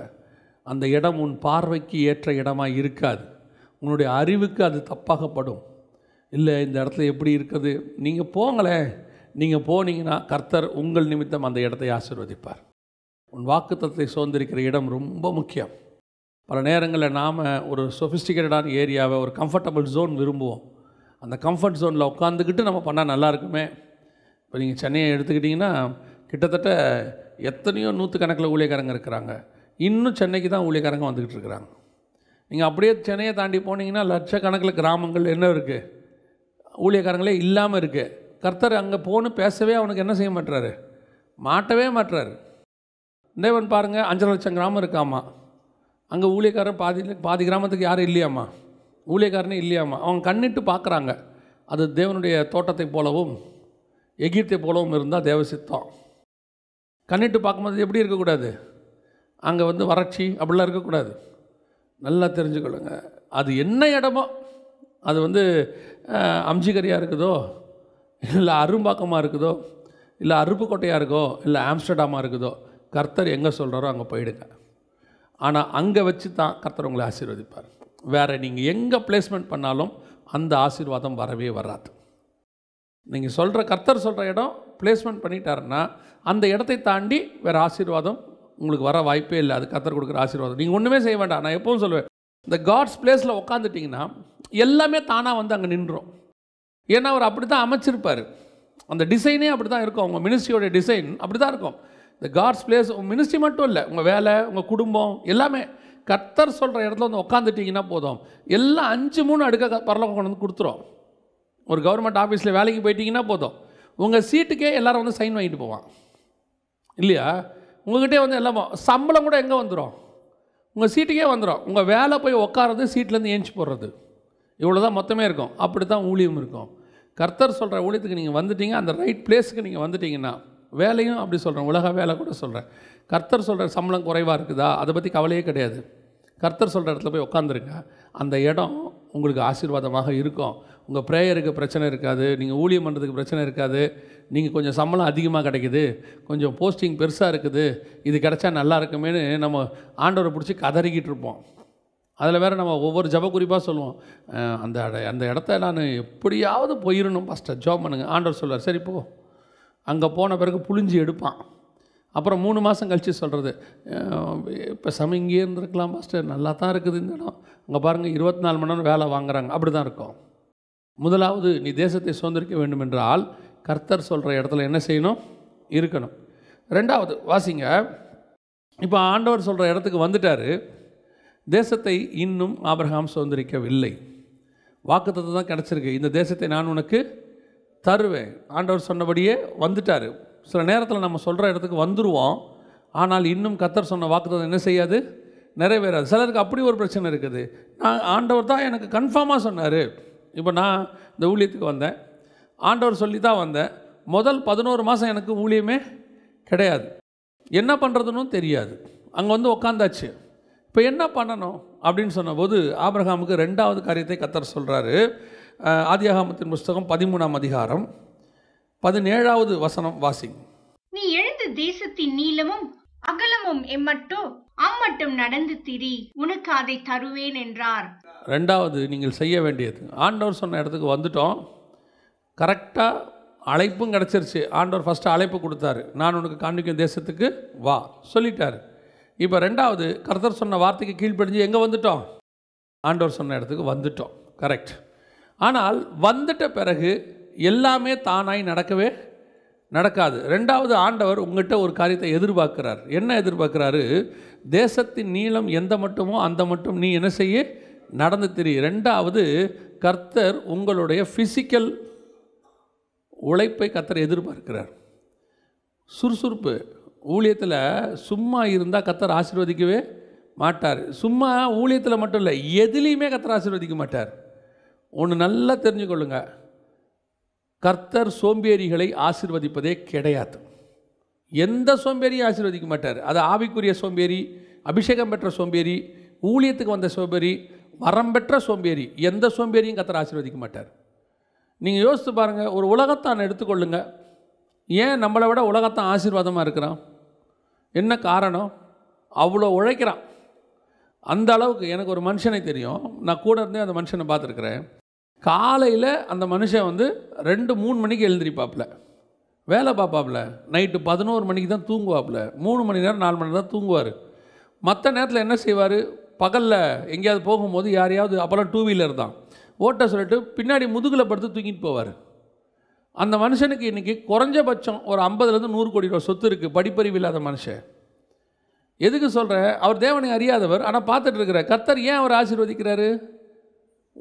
அந்த இடம் உன் பார்வைக்கு ஏற்ற இடமாக இருக்காது, உன்னுடைய அறிவுக்கு அது தப்பாகப்படும். இல்லை, இந்த இடத்துல எப்படி இருக்குது? நீங்கள் போங்களே, நீங்கள் போனீங்கன்னா கர்த்தர் உங்கள் நிமித்தம் அந்த இடத்தை ஆசீர்வதிப்பார். உன் வாக்குத்தத்தை சுதந்திரிக்கிற இடம் ரொம்ப முக்கியம். பல நேரங்களில் நாம் ஒரு சொஃபிஸ்டிகேட்டடான ஏரியாவை, ஒரு கம்ஃபர்டபுள் ஜோன் விரும்புவோம். அந்த கம்ஃபர்ட் ஜோனில் உட்காந்துக்கிட்டு நம்ம பண்ணால் நல்லா இருக்குமே. இப்போ நீங்கள் சென்னையை எடுத்துக்கிட்டிங்கன்னா கிட்டத்தட்ட எத்தனையோ நூற்றுக்கணக்கில் ஊழியக்காரங்க இருக்கிறாங்க. இன்னும் சென்னைக்கு தான் ஊழியக்காரங்க வந்துக்கிட்டு இருக்கிறாங்க. நீங்கள் அப்படியே சென்னையை தாண்டி போனீங்கன்னா லட்சக்கணக்கில் கிராமங்கள் என்ன இருக்குது, ஊழியக்காரங்களே இல்லாமல் இருக்குது. கர்த்தர் அங்கே போன்னு பேசவே அவனுக்கு என்ன செய்ய மாட்டுறாரு, மாட்டவே மாட்டுறாரு. தேவன் பாருங்கள், அஞ்சரை லட்சம் கிராமம் இருக்காமா, அங்கே ஊழியக்காரன் பாதி பாதி கிராமத்துக்கு யாரும் இல்லையாம்மா, ஊழியக்காரனே இல்லையாம்மா. அவங்க கண்ணிட்டு பார்க்குறாங்க. அது தேவனுடைய தோட்டத்தை போலவும் எகிப்தை போலவும் இருந்தால் தேவ சித்தம். கண்ணிட்டு பார்க்கும்போது எப்படி இருக்கக்கூடாது, அங்கே வந்து வறட்சி அப்படிலாம் இருக்கக்கூடாது. நல்லா தெரிஞ்சுக்கொள்ளுங்க, அது என்ன இடமோ, அது வந்து அம்ஜிகரியாக இருக்குதோ, இல்லை அரும்பாக்கமாக இருக்குதோ, இல்லை அருப்புக்கோட்டையாக இருக்கோ, இல்லை ஆம்ஸ்டர்டாமாக இருக்குதோ, கர்த்தர் எங்கே சொல்கிறாரோ அங்கே போயிடுங்க. ஆனால் அங்கே வச்சு தான் கர்த்தர் உங்களை ஆசீர்வதிப்பார். வேறு நீங்கள் எங்கே பிளேஸ்மெண்ட் பண்ணாலும் அந்த ஆசீர்வாதம் வரவே வராது. நீங்கள் சொல்கிற கர்த்தர் சொல்கிற இடம் பிளேஸ்மெண்ட் பண்ணிட்டாருன்னா அந்த இடத்தை தாண்டி வேறு ஆசீர்வாதம் உங்களுக்கு வர வாய்ப்பே இல்லை. அது கர்த்தர் கொடுக்குற ஆசீர்வாதம். நீங்கள் ஒன்றுமே செய்ய வேண்டாம். நான் எப்பவும் சொல்லுவேன், இந்த காட்ஸ் பிளேஸில் உட்காந்துட்டிங்கன்னா எல்லாமே தானாக வந்து அங்கே நின்றோம். ஏன்னா அவர் அப்படி தான் அமைச்சிருப்பார். அந்த டிசைனே அப்படி தான் இருக்கும். உங்கள் மினிஸ்ட்ரியோட டிசைன் அப்படி தான் இருக்கும். இந்த காட்ஸ் பிளேஸ் உங்கள் மினிஸ்ட்ரி மட்டும் இல்லை, உங்கள் வேலை, உங்கள் குடும்பம் எல்லாமே கர்த்தர் சொல்கிற இடத்துல வந்து உட்காந்துட்டிங்கன்னா போதும், எல்லாம் அஞ்சு மூணு அடுக்க பரலோகம் கொண்டு வந்து கொடுத்துரும். ஒரு கவர்மெண்ட் ஆஃபீஸில் வேலைக்கு போயிட்டிங்கன்னா போதும், உங்கள் சீட்டுக்கே எல்லோரும் வந்து சைன் வாங்கிட்டு போவான் இல்லையா? உங்கள்கிட்டே வந்து எல்லாமே, சம்பளம் கூட எங்கே வந்துடும், உங்கள் சீட்டுக்கே வந்துடும். உங்கள் வேலை போய் உட்காரது, சீட்லேருந்து ஏஞ்சி போடுறது, இவ்வளோ தான் மொத்தமே இருக்கும். அப்படி தான் ஊழியம் இருக்கும். கர்த்தர் சொல்கிற ஊழியத்துக்கு நீங்கள் வந்துட்டீங்க, அந்த ரைட் பிளேஸுக்கு நீங்கள் வந்துட்டிங்கன்னா வேலையும் அப்படி சொல்கிறேன், உலக வேலை கூட சொல்கிறேன். கர்த்தர் சொல்கிற சம்பளம் குறைவாக இருக்குதா, அதை பற்றி கவலையே கிடையாது. கர்த்தர் சொல்கிற இடத்துல போய் உட்காந்துருங்க, அந்த இடம் உங்களுக்கு ஆசீர்வாதமாக இருக்கும். உங்கள் ப்ரேயருக்கு பிரச்சனை இருக்காது, நீங்கள் ஊழியம் பண்ணுறதுக்கு பிரச்சனை இருக்காது. நீங்கள் கொஞ்சம் சம்பளம் அதிகமாக கிடைக்குது, கொஞ்சம் போஸ்டிங் பெருசாக இருக்குது, இது கிடச்சா நல்லா இருக்குமேனு நம்ம ஆண்டவரை பிடிச்சி கதறிக்கிட்டு இருப்போம். அதில் வேறு நம்ம ஒவ்வொரு ஜப குறிப்பாக சொல்லுவோம், அந்த அந்த இடத்த நான் எப்படியாவது போயிடணும், ஃபஸ்ட்டு ஜாப் பண்ணுங்க. ஆண்டவர் சொல்வார், சரி போ. அங்கே போன பிறகு புழிஞ்சு எடுப்பான். அப்புறம் மூணு மாதம் கழித்து சொல்கிறது, இப்போ சம இங்கே இருந்துருக்கலாம் பாஸ்டர், நல்லா தான் இருக்குது இந்த இடம், அங்கே பாருங்கள் இருபத்தி நாலு மணி நேரம் வேலை வாங்குறாங்க, அப்படி தான் இருக்கும். முதலாவது நீ தேசத்தை சுதந்திரிக்க வேண்டுமென்றால் கர்த்தர் சொல்கிற இடத்துல என்ன செய்யணும், இருக்கணும். ரெண்டாவது வாசிங்க, இப்போ ஆண்டவர் சொல்கிற இடத்துக்கு வந்துட்டார், தேசத்தை இன்னும் ஆபிரகாம் சுதந்திரிக்கவில்லை. வாக்குத்தத்தம் தான் கிடச்சிருக்கு, இந்த தேசத்தை நான் உனக்கு தருவேன். ஆண்டவர் சொன்னபடியே வந்துட்டார். சில நேரத்தில் நம்ம சொல்கிற இடத்துக்கு வந்துடுவோம், ஆனால் இன்னும் கர்த்தர் சொன்ன வாக்குத்தத்தம் என்ன செய்யாது, நிறைவேறாது. சிலருக்கு அப்படி ஒரு பிரச்சனை இருக்குது. நான் ஆண்டவர் தான் எனக்கு கன்ஃபார்மாக சொன்னார். இப்போ நான் இந்த ஊழியத்துக்கு வந்தேன், ஆண்டவர் சொல்லி தான் வந்தேன். முதல் பதினோரு மாதம் எனக்கு ஊழியமே கிடையாது, என்ன பண்ணுறதுன்னு தெரியாது. அங்கே வந்து உக்காந்தாச்சு, இப்போ என்ன பண்ணணும் அப்படின்னு சொன்னபோது ஆபிரகாமுக்கு ரெண்டாவது காரியத்தை கர்த்தர் சொல்கிறாரு. ஆதியாகமத்தின் புஸ்தகம் பதிமூணாம் அதிகாரம் பதினேழாவது வசனம் வாசிங். நீ எழுந்த தேசத்தின் நீளமும் அகலமும் எம்மட்டோ அம்மட்டும் நடந்து திரி, உனக்கு அதை தருவேன் என்றார். ரெண்டாவது நீங்கள் செய்ய வேண்டியது, ஆண்டவர் சொன்ன இடத்துக்கு வந்துட்டோம், கரெக்டாக அழைப்பும் கிடச்சிருச்சு. ஆண்டவர் ஃபஸ்ட்டு அழைப்பு கொடுத்தாரு, நான் உனக்கு காண்பிக்கும் தேசத்துக்கு வா சொல்லிட்டார். இப்போ ரெண்டாவது கர்த்தர் சொன்ன வார்த்தைக்கு கீழ்ப்படிஞ்சு எங்கே வந்துட்டோம், ஆண்டவர் சொன்ன இடத்துக்கு வந்துட்டோம், கரெக்ட். ஆனால் வந்துட்ட பிறகு எல்லாமே தானாய் நடக்கவே நடக்காது. ரெண்டாவது ஆண்டவர் உங்கள்கிட்ட ஒரு காரியத்தை எதிர்பார்க்கிறார். என்ன எதிர்பார்க்குறாரு, தேசத்தின் நீளம் எந்த மட்டுமோ அந்த மட்டும் நீ என்ன செய்ய, நடந்து திரி. ரெண்டாவது கர்த்தர் உங்களுடைய ஃபிசிக்கல் உழைப்பை கர்த்தர் எதிர்பார்க்கிறார். சுறுசுறுப்பு ஊழியத்தில் சும்மா இருந்தால் கர்த்தர் ஆசீர்வதிக்கவே மாட்டார். சும்மா ஊழியத்தில் மட்டும் இல்லை, எதுலேயுமே கர்த்தர் ஆசீர்வதிக்க மாட்டார். ஒன்று நல்லா தெரிஞ்சுக்கொள்ளுங்க, கர்த்தர் சோம்பேறிகளை ஆசீர்வதிப்பதே கிடையாது. எந்த சோம்பேறியும் ஆசீர்வதிக்க மாட்டார். அது ஆவிக்குரிய சோம்பேறி, அபிஷேகம் பெற்ற சோம்பேறி, ஊழியத்துக்கு வந்த சோம்பேறி, வரம் பெற்ற சோம்பேறி, எந்த சோம்பேறியும் கர்த்தர் ஆசீர்வதிக்க மாட்டார். நீங்கள் யோசித்து பாருங்கள், ஒரு உலகத்தான் எடுத்துக்கொள்ளுங்க, ஏன் நம்மளை விட உலகத்தான் ஆசீர்வாதமாக இருக்கிறான், என்ன காரணம், அவ்வளோ உழைக்கிறான். அந்த அளவுக்கு எனக்கு ஒரு மனுஷனை தெரியும், நான் கூட இருந்தே அந்த மனுஷனை பார்த்துருக்குறேன். காலையில் அந்த மனுஷன் வந்து ரெண்டு மூணு மணிக்கு எழுந்திரிப்பாப்பில், வேலை பார்ப்பாப்புல, நைட்டு பதினோரு மணிக்கு தான் தூங்குவாப்பில், மூணு மணி நேரம் நாலு மணி நேரம் தான் தூங்குவார். மற்ற நேரத்தில் என்ன செய்வார், பகலில் எங்கேயாவது போகும்போது யாரையாவது, அப்போல்லாம் டூ வீலர் தான், ஓட்ட சொல்லிட்டு பின்னாடி முதுகில் படுத்து தூங்கிட்டு போவார். அந்த மனுஷனுக்கு இன்றைக்கி குறைஞ்சபட்சம் ஒரு ஐம்பதுலேருந்து நூறு கோடி ரூபா சொத்து இருக்குது, படிப்பறிவு இல்லாத மனுஷன். எதுக்கு சொல்கிறேன், அவர் தேவனை அறியாதவர், ஆனால் பார்த்துட்டு இருக்கிற கர்த்தர் ஏன் அவர் ஆசீர்வதிக்கிறாரு,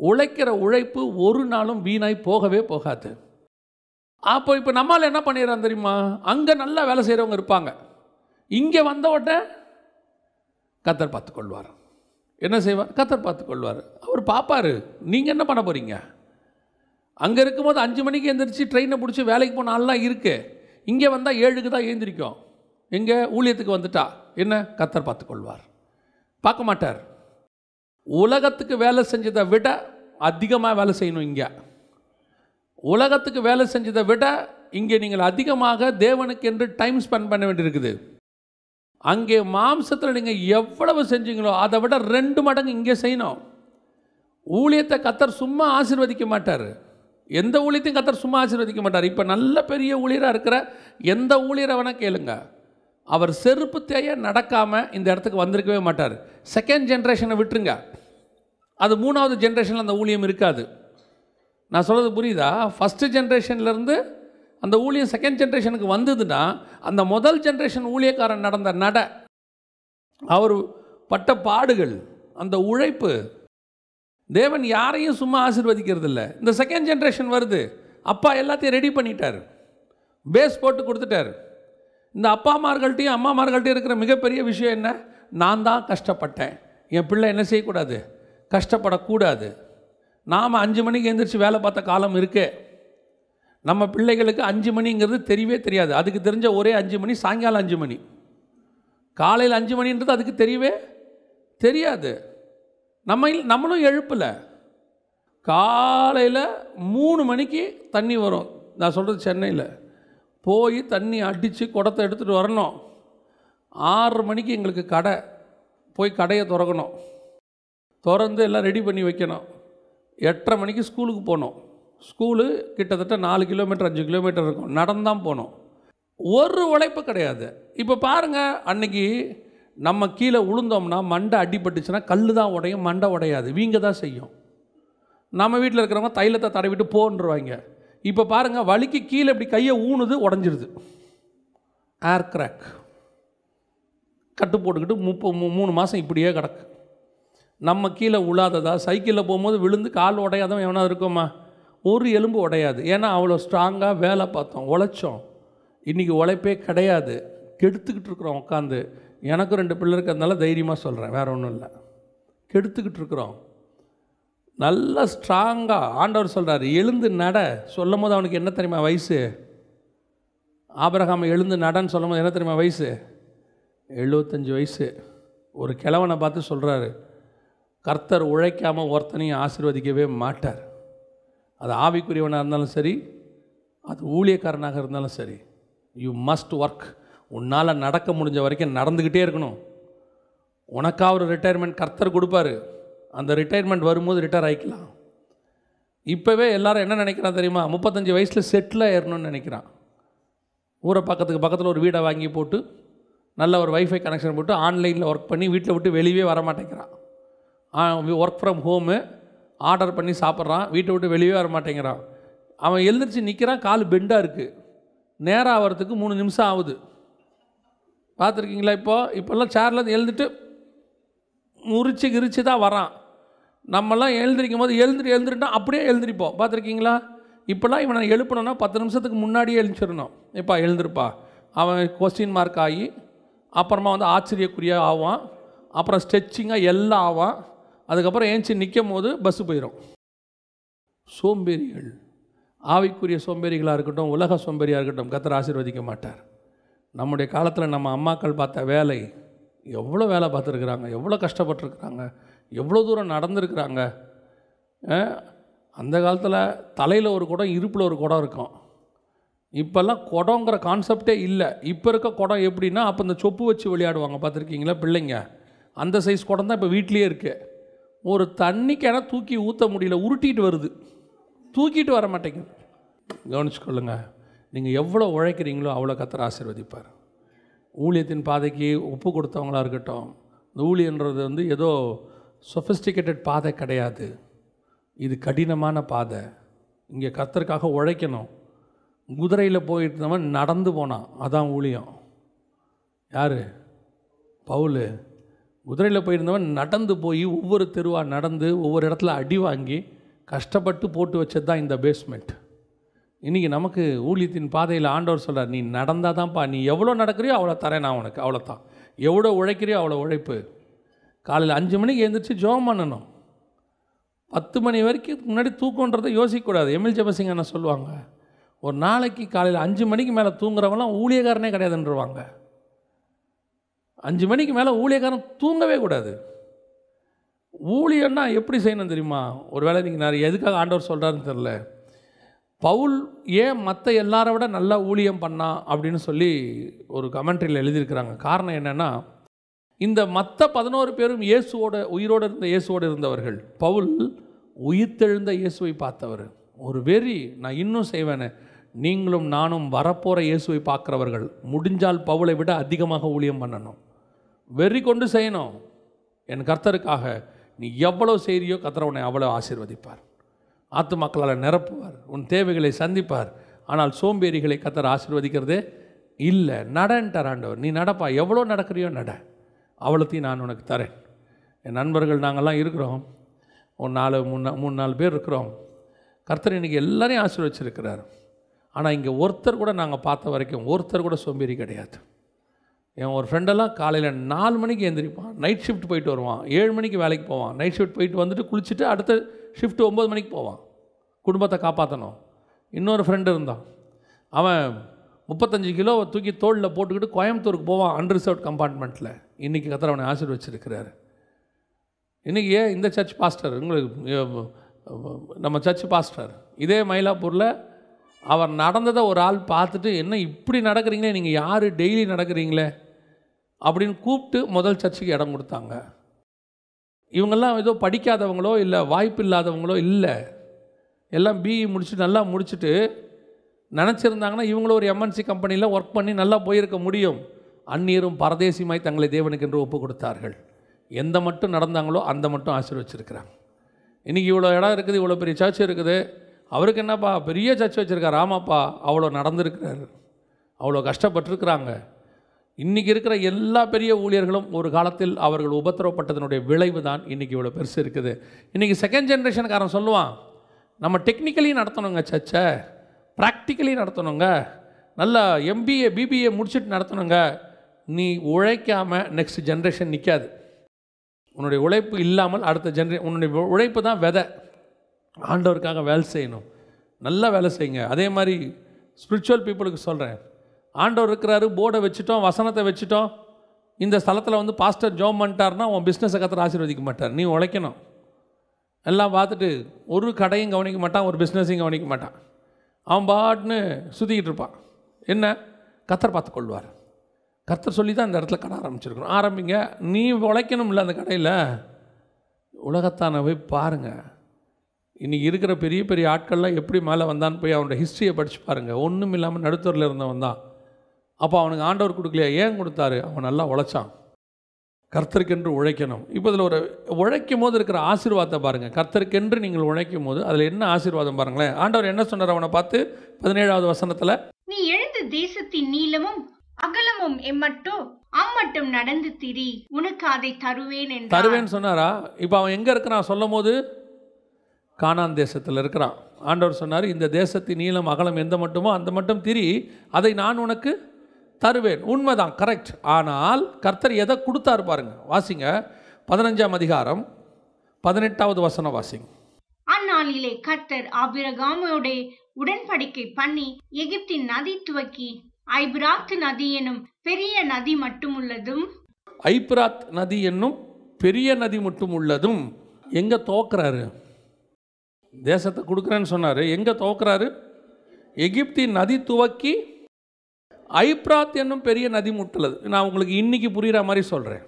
உழைக்கிற உழைப்பு ஒரு நாளும் வீணாய் போகவே போகாது. அப்போ இப்போ நம்மளால் என்ன பண்ணிடுறான் தெரியுமா, அங்கே நல்லா வேலை செய்கிறவங்க இருப்பாங்க, இங்கே வந்த உடனே கர்த்தர் பார்த்துக்கொள்வார். என்ன செய்வார், கர்த்தர் பார்த்துக்கொள்வார், அவர் பார்ப்பார். நீங்கள் என்ன பண்ண போகிறீங்க, அங்கே இருக்கும்போது அஞ்சு மணிக்கு எழுந்திரிச்சு ட்ரெயினை பிடிச்சி வேலைக்கு போன ஆள்லாம் இருக்குது, இங்கே வந்தால் ஏழுக்கு தான் எழுந்திரிக்கும். எங்கே ஊழியத்துக்கு வந்துட்டா என்ன, கர்த்தர் பார்த்துக்கொள்வார், பார்க்க மாட்டார். உலகத்துக்கு வேலை செஞ்சதை விட அதிகமாக வேலை செய்யணும். இங்கே உலகத்துக்கு வேலை செஞ்சதை விட இங்கே நீங்கள் அதிகமாக தேவனுக்கு என்று டைம் ஸ்பெண்ட் பண்ண வேண்டியிருக்குது. அங்கே மாம்சத்தில் நீங்கள் எவ்வளவு செஞ்சீங்களோ அதை விட ரெண்டு மடங்கு இங்கே செய்யணும். ஊழியத்தை கர்த்தர் சும்மா ஆசீர்வதிக்க மாட்டார், எந்த ஊழியத்தையும் கர்த்தர் சும்மா ஆசீர்வதிக்க மாட்டார். இப்போ நல்ல பெரிய ஊழியராக இருக்கிற எந்த ஊழியரை வேணால் கேளுங்க, அவர் செருப்பு தேய நடக்காமல் இந்த இடத்துக்கு வந்திருக்கவே மாட்டார். செகண்ட் ஜென்ரேஷனை விட்டுருங்க, அது மூணாவது ஜென்ரேஷனில் அந்த ஊழியம் இருக்காது. நான் சொல்கிறது புரியுதா, ஃபஸ்ட்டு ஜென்ரேஷன்லேருந்து அந்த ஊழியம் செகண்ட் ஜென்ரேஷனுக்கு வந்ததுன்னா அந்த முதல் ஜென்ரேஷன் ஊழியக்காரன் நடந்த நட, அவர் பட்ட பாடுகள், அந்த உழைப்பு, தேவன் யாரையும் சும்மா ஆசீர்வதிக்கிறது இல்லை. இந்த செகண்ட் ஜென்ரேஷன் வருது, அப்பா எல்லாத்தையும் ரெடி பண்ணிட்டார், பேஸ் போட்டு கொடுத்துட்டார். இந்த அப்பாமார்கள்ட்டையும் அம்மாமார்கள்ட்டையும் இருக்கிற மிகப்பெரிய விஷயம் என்ன, நான் தான் கஷ்டப்பட்டேன், என் பிள்ளை என்ன செய்யக்கூடாது, கஷ்டப்படக்கூடாது. நாம் அஞ்சு மணிக்கு எழுந்திரிச்சு வேலை பார்த்த காலம் இருக்கே, நம்ம பிள்ளைகளுக்கு அஞ்சு மணிங்கிறது தெரியவே தெரியாது. அதுக்கு தெரிஞ்ச ஒரே அஞ்சு மணி சாயங்காலம் அஞ்சு மணி, காலையில் அஞ்சு மணின்றது அதுக்கு தெரியவே தெரியாது. நம்ம நம்மளும் எழுப்பலை. காலையில் மூணு மணிக்கு தண்ணி வரும். நான் சொல்கிறது சென்னையில் போய் தண்ணி அடித்து குடத்தை எடுத்துகிட்டு வரணும். ஆறு மணிக்கு எங்களுக்கு கடை, போய் கடையை திறக்கணும், திறந்து எல்லாம் ரெடி பண்ணி வைக்கணும். எட்டரை மணிக்கு ஸ்கூலுக்கு போகணும். ஸ்கூலு கிட்டத்தட்ட நாலு கிலோமீட்டர் அஞ்சு கிலோமீட்டர் இருக்கும், நடந்தான் போகணும். ஒரு உழைப்பு கிடையாது. இப்போ பாருங்கள், அன்றைக்கி நம்ம கீழே விழுந்தோம்னா மண்டை அடிபட்டுச்சுன்னா கல் தான் உடையும், மண்டை உடையாது, வீங்க தான் செய்யும். நம்ம வீட்டில் இருக்கிறவங்க தைலத்தை தடவிட்டு போன்றுவாங்க. இப்போ பாருங்கள், வலிக்கு கீழே இப்படி கையை ஊணுது, உடஞ்சிருது, ஏர் கிராக், கட்டு போட்டுக்கிட்டு முப்ப மூணு மாதம் இப்படியே கிடக்கு. நம்ம கீழே உழாததா? சைக்கிளில் போகும்போது விழுந்து கால் உடையாதான் எவனா இருக்குமா? ஒரு எலும்பு உடையாது. ஏன்னா அவ்வளோ ஸ்ட்ராங்காக வேலை பார்த்தோம், உழைச்சோம். இன்றைக்கி உழைப்பே கிடையாது, கெடுத்துக்கிட்டு இருக்கிறோம் உட்காந்து. எனக்கும் ரெண்டு பிள்ளை இருக்கிறதுனால தைரியமாக சொல்கிறேன், வேறு ஒன்றும் இல்லை. கெடுத்துக்கிட்டு இருக்கிறோம். நல்லா ஸ்ட்ராங்காக ஆண்டவர் சொல்கிறார், எழுந்து நட. சொல்லும் போது அவனுக்கு என்ன தெரியுமா வயசு? ஆபிரகாம் எழுந்து நடன்னு சொல்லும் போது என்ன தெரியுமா வயசு? எழுபத்தஞ்சி வயசு. ஒரு கிழவனை பார்த்து சொல்கிறாரு, கர்த்தர் உழைக்காமல் ஒருத்தனையும் ஆசீர்வதிக்கவே மாட்டார். அது ஆவிக்குரியவனாக இருந்தாலும் சரி, அது ஊழியக்காரனாக இருந்தாலும் சரி. You must work. உன்னால் நடக்க முடிஞ்ச வரைக்கும் நடந்துக்கிட்டே இருக்கணும். உனக்காக ஒரு ரிட்டையர்மெண்ட் கர்த்தர் கொடுப்பாரு. அந்த ரிட்டையர்மெண்ட் வரும்போது ரிட்டையர் ஆகிக்கலாம். இப்போவே எல்லோரும் என்ன நினைக்கிறான் தெரியுமா? முப்பத்தஞ்சு வயசில் செட்டில் ஆயிடணும்னு நினைக்கிறான். ஊரை பக்கத்துக்கு பக்கத்தில் ஒரு வீடை வாங்கி போட்டு, நல்ல ஒரு வைஃபை கனெக்ஷன் போட்டு, ஆன்லைனில் ஒர்க் பண்ணி வீட்டில் விட்டு வெளியே வரமாட்டேங்கிறான். ஒர்க் ஃப்ரம் ஹோமு ஆர்டர் பண்ணி சாப்பிட்றான், வீட்டை விட்டு வெளியே வரமாட்டேங்கிறான். அவன் எழுந்திரிச்சு நிற்கிறான், கால் பெண்டாக இருக்குது, நேரம் ஆகிறதுக்கு மூணு நிமிஷம் ஆகுது. பார்த்துருக்கீங்களா? இப்போது இப்போல்லாம் சேர்லேருந்து எழுந்துட்டு முறிச்சு கிரிச்சு தான் வரான். நம்மலாம் எழுந்திரிக்கும் போது எழுந்துட்டு எழுந்துட்டுனா அப்படியே எழுந்திரிப்போம். பார்த்துருக்கீங்களா? இப்போல்லாம் இவனை எழுப்பணும்னா பத்து நிமிஷத்துக்கு முன்னாடியே எழுந்திச்சிடணும். எப்பா எழுந்திருப்பா. அவன் கொஸ்டின் மார்க் ஆகி அப்புறமா வந்து ஆச்சரியக்குறியாக ஆவான், அப்புறம் ஸ்ட்ரெச்சிங்காக எல்லாம் ஆவான். அதுக்கப்புறம் ஏஞ்சி நிற்கும் போது பஸ்ஸு போயிடும். சோம்பேறிகள், ஆவிக்குரிய சோம்பேறிகளாக இருக்கட்டும், உலக சோம்பேறியாக இருக்கட்டும், கர்த்தர் ஆசீர்வதிக்க மாட்டார். நம்முடைய காலத்தில் நம்ம அம்மாக்கள் பார்த்த வேலை, எவ்வளோ வேலை பார்த்துருக்குறாங்க, எவ்வளோ கஷ்டப்பட்டுருக்குறாங்க, எவ்வளோ தூரம் நடந்துருக்குறாங்க. அந்த காலத்தில் தலையில் ஒரு குடம், இருப்பில் ஒரு குடம் இருக்கும். இப்போல்லாம் குடங்கிற கான்செப்டே இல்லை. இப்போ இருக்க குடம் எப்படின்னா, அப்போ இந்த சொப்பு வச்சு விளையாடுவாங்க. பார்த்துருக்கீங்களா பிள்ளைங்க? அந்த சைஸ் குடம் தான் இப்போ வீட்லேயே இருக்குது. ஒரு தண்ணிக்கென தூக்கி ஊற்ற முடியல, உருட்டிகிட்டு வருது, தூக்கிட்டு வர மாட்டேங்குது. கவனிச்சுக்கொள்ளுங்க, நீங்கள் எவ்வளோ உழைக்கிறீங்களோ அவ்வளோ கர்த்தர் ஆசீர்வதிப்பார். ஊழியத்தின் பாதைக்கு ஒப்பு கொடுத்தவங்களாக இருக்கட்டும். இந்த ஊழியன்றது வந்து ஏதோ சொஃபிஸ்டிகேட்டட் பாதை கிடையாது, இது கடினமான பாதை. இங்கே கர்த்தருக்காக உழைக்கணும். குதிரையில் போயிட்டு இருந்தவன் நடந்து போனான், அதான் ஊழியம். யார்? பவுல். குதிரையில் போயிருந்தவன் நடந்து போய் ஒவ்வொரு தெருவாக நடந்து ஒவ்வொரு இடத்துல அடி வாங்கி கஷ்டப்பட்டு போட்டு வச்சது தான் இந்த பேஸ்மெண்ட். இன்றைக்கி நமக்கு ஊழியத்தின் பாதையில் ஆண்டவர் சொல்கிறார், நீ நடந்தால் தான்ப்பா, நீ எவ்வளோ நடக்கிறியோ அவ்வளோ தரேன் நான் உனக்கு, அவ்வளோ தான். எவ்வளோ உழைக்கிறியோ அவ்வளோ உழைப்பு. காலையில் அஞ்சு மணிக்கு எழுந்திரிச்சு ஜெபம் பண்ணணும். பத்து மணி வரைக்கும் முன்னாடி தூக்கன்றதை யோசிக்கக்கூடாது. எமில் ஜெபசிங் என்ன சொல்லுவாங்க, ஒரு நாளைக்கு காலையில் அஞ்சு மணிக்கு மேலே தூங்குறவங்களாம் ஊழியக்காரனே கிடையாதுன்றவாங்க. அஞ்சு மணிக்கு மேலே ஊழியக்காரன் தூங்கவே கூடாது. ஊழியன்னா எப்படி செய்யணும் தெரியுமா? ஒரு வேளை நீங்கள் நான் எதுக்காக ஆண்டவர் சொல்கிறாருன்னு தெரில, பவுல் ஏன் மற்ற எல்லாரை விட நல்லா ஊழியம் பண்ணான் அப்படின்னு சொல்லி ஒரு கமெண்ட்ரியில் எழுதியிருக்கிறாங்க. காரணம் என்னென்னா, இந்த மற்ற பதினோரு பேரும் இயேசுவோட உயிரோடு இருந்த இயேசுவோடு இருந்தவர்கள். பவுல் உயிர்த்தெழுந்த இயேசுவை பார்த்தவர். ஒரு வெறி, நான் இன்னும் செய்வேனே. நீங்களும் நானும் வரப்போகிற இயேசுவை பார்க்குறவர்கள் முடிஞ்சால் பவுலை விட அதிகமாக ஊழியம் பண்ணணும், வெறி கொண்டு செய்யணும். என் கர்த்தருக்காக நீ எவ்வளோ செய்கிறியோ கர்த்தர் உன்னை அவ்வளோ ஆசீர்வதிப்பார், ஆத்துமாக்களால் நிரப்புவார், உன் தேவைகளை சந்திப்பார். ஆனால் சோம்பேறிகளை கர்த்தர் ஆசீர்வதிக்கிறதே இல்லை. நடன்ட்டார் ஆண்டவர், நீ நடப்பா, எவ்வளோ நடக்கிறியோ நட, அவ்வளோத்தையும் நான் உனக்கு தரேன். என் நண்பர்கள் நாங்கள்லாம் இருக்கிறோம், ஒரு நாலு மூணு மூணு நாலு பேர் இருக்கிறோம். கர்த்தர் இன்றைக்கி எல்லாரையும் ஆசீர்வச்சிருக்கிறார். ஆனால் இங்கே ஒருத்தர் கூட நாங்கள் பார்த்த வரைக்கும் ஒருத்தர் கூட சோம்பேறி கிடையாது. என் ஒரு ஃப்ரெண்டெல்லாம் காலையில் நாலு மணிக்கு எழுந்திரிப்பான், நைட் ஷிஃப்ட் போயிட்டு வருவான், ஏழு மணிக்கு வேலைக்கு போவான், நைட் ஷிஃப்ட் போயிட்டு வந்துட்டு குளிச்சுட்டு அடுத்த ஷிஃப்ட் ஒம்பது மணிக்கு போவான். குடும்பத்தை காப்பாற்றணும், இன்னொரு ஃப்ரெண்டு இருந்தான். அவன் முப்பத்தஞ்சு கிலோ தூக்கி தோளில் போட்டுக்கிட்டு கோயம்புத்தூருக்கு போவான் அன்ரிசர்வ்ட் கம்பார்ட்மெண்ட்டில். இன்றைக்கி கத்திர அவனை ஆசீர்வச்சிருக்கிறார். இன்றைக்கி ஏன் இந்த சர்ச் பாஸ்டர் உங்களுக்கு நம்ம சர்ச் பாஸ்டர் இதே மயிலாப்பூரில் அவர் நடந்ததை ஒரு ஆள் பார்த்துட்டு என்ன இப்படி நடக்கிறீங்களே நீங்கள் யார் டெய்லி நடக்கிறீங்களே அப்படின்னு கூப்பிட்டு முதல் சர்ச்சுக்கு இடம் கொடுத்தாங்க. இவங்கெல்லாம் ஏதோ படிக்காதவங்களோ இல்லை வாய்ப்பு இல்லாதவங்களோ இல்லை, எல்லாம் பிஇ முடிச்சுட்டு நல்லா முடிச்சுட்டு நினச்சிருந்தாங்கன்னா இவங்களும் ஒரு எம்என்சி கம்பெனியில் ஒர்க் பண்ணி நல்லா போயிருக்க முடியும். அந்நீரும் பரதேசியுமாய் தங்களை தேவனுக்கு என்று ஒப்பு கொடுத்தார்கள். எந்த மட்டும் நடந்தாங்களோ அந்த மட்டும் ஆசீர்வச்சிருக்கிறாங்க. இன்றைக்கி இவ்வளோ இடம் இருக்குது, இவ்வளோ பெரிய சர்ச் இருக்குது. அவருக்கு என்னப்பா பெரிய சர்ச் வச்சுருக்கார். ஆமாப்பா அவ்வளோ நடந்திருக்கிறாரு, அவ்வளோ கஷ்டப்பட்டுருக்கிறாங்க. இன்றைக்கி இருக்கிற எல்லா பெரிய ஊழியர்களும் ஒரு காலத்தில் அவர்கள் உபத்திரவப்பட்டதனுடைய விளைவு தான் இன்றைக்கி இவ்வளோ பெருசு இருக்குது. இன்றைக்கி செகண்ட் ஜென்ரேஷனுக்காரன் சொல்லுவான், நம்ம டெக்னிக்கலி நடத்தணுங்க சர்ச்சை, ப்ராக்டிக்கலி நடத்தணுங்க, நல்லா எம்பிஏ பிபிஏ முடிச்சுட்டு நடத்தணுங்க. நீ உழைக்காமல் நெக்ஸ்ட் ஜென்ரேஷன் நிற்காது. உன்னுடைய உழைப்பு இல்லாமல் அடுத்த ஜென்ரே உன்னுடைய உழைப்பு தான் விதை. ஆண்டவருக்காக வேலை செய்யணும், நல்லா வேலை செய்யுங்க. அதே மாதிரி ஸ்பிரிச்சுவல் பீப்புளுக்கு சொல்கிறேன், ஆண்டவர் இருக்கிறாரு, போர்டை வச்சுட்டோம், வசனத்தை வச்சுட்டோம், இந்த ஸ்தலத்தில் வந்து பாஸ்டர் ஜோம் பண்ணிட்டார்னா உன் பிஸ்னஸை கத்திர ஆசீர்வதிக்க மாட்டார். நீ உழைக்கணும். எல்லாம் பார்த்துட்டு ஒரு கடையும் கவனிக்க மாட்டான், ஒரு பிஸ்னஸையும் கவனிக்க மாட்டான். அவன் பாட்னு சுற்றிக்கிட்டு இருப்பான். என்ன கத்தர் பார்த்துக்கொள்வார். கத்தர் சொல்லி தான் இந்த இடத்துல கடை ஆரம்பிச்சிருக்கணும். ஆரம்பிங்க, நீ உழைக்கணும்ல. அந்த கடையில் உலகத்தான போய் பாருங்கள். இன்றைக்கி இருக்கிற பெரிய பெரிய ஆட்கள்லாம் எப்படி மேலே வந்தான்னு போய் அவனோட ஹிஸ்ட்ரியை படித்து பாருங்கள். ஒன்றும் இல்லாமல் நடுத்தூரில் இருந்தவன் தான். அப்போ அவனுக்கு ஆண்டவர் கொடுக்கலையா? ஏன் கொடுத்தாரு? அவன் நல்லா உழைச்சான். கர்த்தருக்கென்று உழைக்கணும். இப்போ இதில் ஒரு உழைக்கும் போது இருக்கிற ஆசீர்வாதத்தை பாருங்கள். கர்த்தருக்கென்று நீங்கள் உழைக்கும் போது அதில் என்ன ஆசீர்வாதம் பாருங்களேன். ஆண்டவர் என்ன சொன்னார் அவனை பார்த்து? பதினேழாவது வசனத்தில், நீ எழுந்த தேசத்தின் நீளமும் அகலமும் எம்மட்டோ அம்மட்டும் நடந்து திரி, உனக்கு அதை தருவேன் என்று தருவேன் சொன்னாரா? இப்போ அவன் எங்கே இருக்கிறான் சொல்லும் போது? கானான் தேசத்தில் இருக்கிறான். ஆண்டவர் சொன்னார், இந்த தேசத்தின் நீளம் அகலம் எந்த மட்டுமோ அந்த மட்டும் திரி, அதை நான் உனக்கு தருவேன். உண்மைதான், கரெக்ட். ஆனால் கர்த்தர் எதை கொடுத்தாரு பாருங்க. வாசிங்க, பதினஞ்சாம் அதிகாரம் பதினெட்டாவது வசனம் வாசிங்க. அந்நாளிலே கர்த்தர் ஆபிரகாமோடு உடன்படிக்கை பண்ணி எகிப்தின் நதி துவக்கி ஐபிராத் நதி என்னும் பெரிய நதி மட்டும் உள்ளதும், ஐபிராத் நதி என்னும் பெரிய நதி மட்டும் உள்ளதும். எங்க துவக்கிறாரு? தேசத்தை கொடுக்குறேன்னு சொன்னாரு. எங்க துவக்கிறாரு? எகிப்தின் நதி துவக்கி ஐப்ராத் என்னும் பெரிய நதி முட்டுள்ளது. நான் உங்களுக்கு இன்றைக்கி புரிகிற மாதிரி சொல்கிறேன்.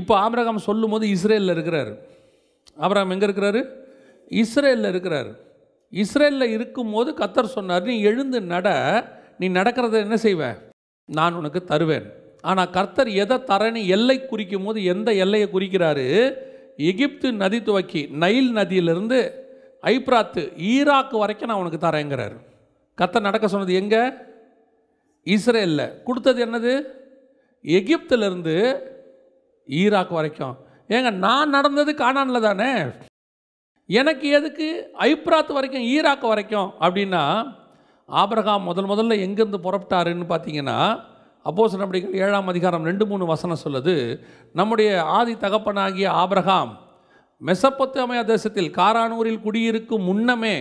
இப்போ ஆபிரகாம் சொல்லும் போது இஸ்ரேலில் இருக்கிறாரு. ஆபிரகாம் எங்கே இருக்கிறாரு? இஸ்ரேலில் இருக்கிறாரு. இஸ்ரேலில் இருக்கும்போது கர்த்தர் சொன்னார், நீ எழுந்து நட, நீ நடக்கிறத என்ன செய்வேன் நான் உனக்கு தருவேன். ஆனால் கர்த்தர் எதை தரேன்னு எல்லை குறிக்கும் போது எந்த எல்லையை குறிக்கிறாரு? எகிப்து நதி துவக்கி நைல் நதியிலிருந்து ஐப்ராத்து ஈராக்கு வரைக்கும் நான் உனக்கு தரேங்கிறாரு. கர்த்தர் நடக்க சொன்னது எங்கே? இஸ்ரேலில். கொடுத்தது என்னது? எகிப்திலிருந்து ஈராக் வரைக்கும். ஏங்க, நான் நடந்தது கானானில் தானே, எனக்கு எதுக்கு ஐப்ராத் வரைக்கும் ஈராக் வரைக்கும்? அப்படின்னா ஆபிரகாம் முதல் முதல்ல எங்கேருந்து புறப்பட்டாருன்னு பார்த்தீங்கன்னா அப்போஸ்தலர் நடபடிகள் ஏழாம் அதிகாரம் ரெண்டு மூணு வசனம் சொல்லுது, நம்முடைய ஆதி தகப்பனாகிய ஆபிரகாம் மெசொப்பொத்தாமியா தேசத்தில் காரானூரில் குடியிருக்கும் முன்னமே,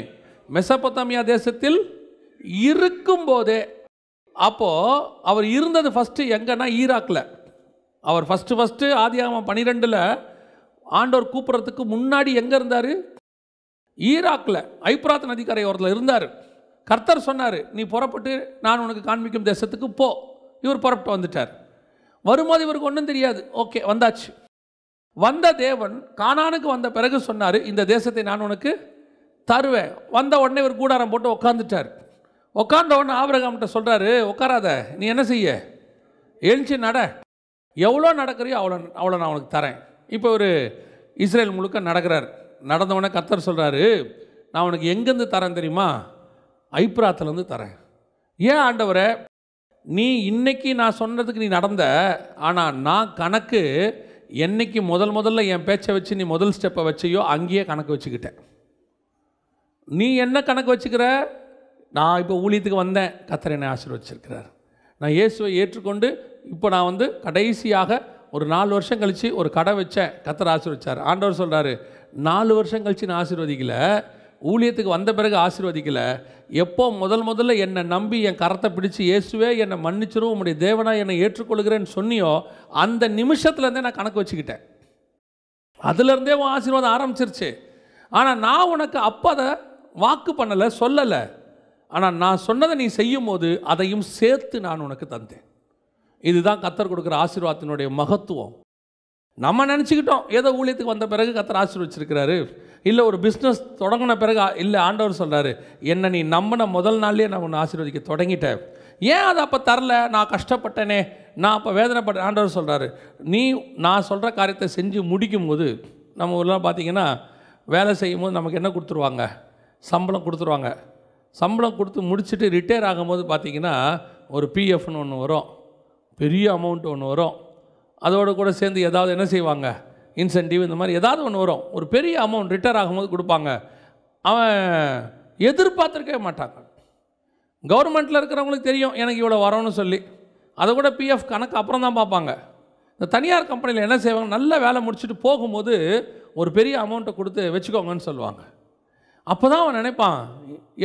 மெசொப்பொத்தாமியா தேசத்தில் இருக்கும் போதே. அப்போது அவர் இருந்தது ஃபஸ்ட்டு எங்கன்னா ஈராக்கில். அவர் ஃபஸ்ட்டு ஃபஸ்ட்டு ஆதியாகமம் பன்னிரெண்டில் ஆண்டவர் கூப்பிட்றதுக்கு முன்னாடி எங்கே இருந்தார்? ஈராக்கில் ஐப்ராத் நதிக்கரை ஓரத்தில் இருந்தார். கர்த்தர் சொன்னார், நீ புறப்பட்டு நான் உனக்கு காண்பிக்கும் தேசத்துக்கு போ. இவர் புறப்பட்டு வந்துட்டார். வரும்போது இவருக்கு ஒன்றும் தெரியாது. ஓகே, வந்தாச்சு. வந்த தேவன் கானானுக்கு வந்த பிறகு சொன்னார், இந்த தேசத்தை நான் உனக்கு தருவேன். வந்த உடனே இவர் கூடாரம் போட்டு உட்காந்துட்டார். உட்காந்தவொடனே ஆபிரகாம்கிட்ட சொல்கிறாரு, உட்காராத, நீ என்ன செய்ய, எழுச்சி நட, எவ்வளோ நடக்கிறியோ அவ்வளோ அவ்வளோ நான் அவனுக்கு தரேன். இப்போ ஒரு இஸ்ரேல் முழுக்க நடக்கிறார். நடந்தவொடனே கர்த்தர் சொல்கிறாரு, நான் அவனுக்கு எங்கேருந்து தரேன் தெரியுமா? ஐப்ராத்துலேருந்து தரேன். ஏன் ஆண்டவரே? நீ இன்னைக்கு நான் சொன்னதுக்கு நீ நடந்த, ஆனால் நான் கணக்கு என்னைக்கு முதல் முதல்ல என் பேச்சை வச்சு நீ முதல் ஸ்டெப்பை வச்சியோ அங்கேயே கணக்கு வச்சுக்கிட்டேன். நீ என்ன கணக்கு வச்சுக்கிற? நான் இப்போ ஊழியத்துக்கு வந்தேன், கர்த்தர் என்னை ஆசீர்வதிச்சிருக்கிறார். நான் இயேசுவை ஏற்றுக்கொண்டு இப்போ நான் வந்து கடைசியாக ஒரு நாலு வருஷம் கழித்து ஒரு கடை வச்சேன், கர்த்தர் ஆசீர்வதிச்சார். ஆண்டவர் சொல்கிறாரு, நாலு வருஷம் கழித்து நான் ஆசீர்வதிக்கலை, ஊழியத்துக்கு வந்த பிறகு ஆசீர்வதிக்கலை. எப்போ முதல் முதல்ல என்னை நம்பி என் கரத்தை பிடிச்சி இயேசுவே என்னை மன்னிச்சிரும் உம்முடைய தேவனா என்னை ஏற்றுக்கொள்கிறேன்னு சொன்னியோ அந்த நிமிஷத்துலேருந்தே நான் கணக்கு வச்சுக்கிட்டேன். அதுலேருந்தே உன் ஆசீர்வாதம் ஆரம்பிச்சிருச்சு. ஆனால் நான் உனக்கு அப்போ அதை வாக்கு பண்ணலை, சொல்லலை. ஆனால் நான் சொன்னதை நீ செய்யும் போது அதையும் சேர்த்து நான் உனக்கு தந்தேன். இதுதான் கர்த்தர் கொடுக்குற ஆசீர்வாதத்தினுடைய மகத்துவம். நம்ம நினச்சிக்கிட்டோம் ஏதோ ஊழியத்துக்கு வந்த பிறகு கர்த்தர் ஆசீர்வச்சிருக்கிறாரு, இல்லை ஒரு பிஸ்னஸ் தொடங்கின பிறகு. இல்லை, ஆண்டவர் சொல்கிறாரு என்னை நீ நம்பின முதல் நாள்லேயே நான் உன்னை ஆசீர்வதிக்க தொடங்கிட்டேன். ஏன் அதை அப்போ தரல? நான் கஷ்டப்பட்டேனே, நான் அப்போ வேதனைப்பட்டேன். ஆண்டவர் சொல்கிறாரு நீ நான் சொல்கிற காரியத்தை செஞ்சு முடிக்கும் போது, நம்ம ஊரெலாம் பார்த்திங்கன்னா வேலை செய்யும் போது நமக்கு என்ன கொடுத்துருவாங்க? சம்பளம் கொடுத்துருவாங்க. சம்பளம் கொடுத்து முடிச்சுட்டு ரிட்டையர் ஆகும்போது பார்த்திங்கன்னா ஒரு பிஎஃப்னு ஒன்று வரும், பெரிய அமௌண்ட் ஒன்று வரும். அதோடு கூட சேர்ந்து ஏதாவது என்ன செய்வாங்க? இன்சென்டிவ், இந்த மாதிரி ஏதாவது ஒன்று வரும். ஒரு பெரிய அமௌண்ட் ரிட்டையர் ஆகும்போது கொடுப்பாங்க. அவன் எதிர்பார்த்துருக்கவே மாட்டாங்க. கவர்மெண்ட்டில் இருக்கிறவங்களுக்கு தெரியும் எனக்கு இவ்வளோ வரும்னு சொல்லி. அதை கூட பிஎஃப் கணக்கு அப்புறம் தான் பார்ப்பாங்க. இந்த தனியார் கம்பெனியில் என்ன செய்வாங்க, நல்ல வேலை முடிச்சுட்டு போகும்போது ஒரு பெரிய அமௌண்ட்டை கொடுத்து வச்சுக்கோங்கன்னு சொல்லுவாங்க. அப்போ தான் அவன் நினைப்பான்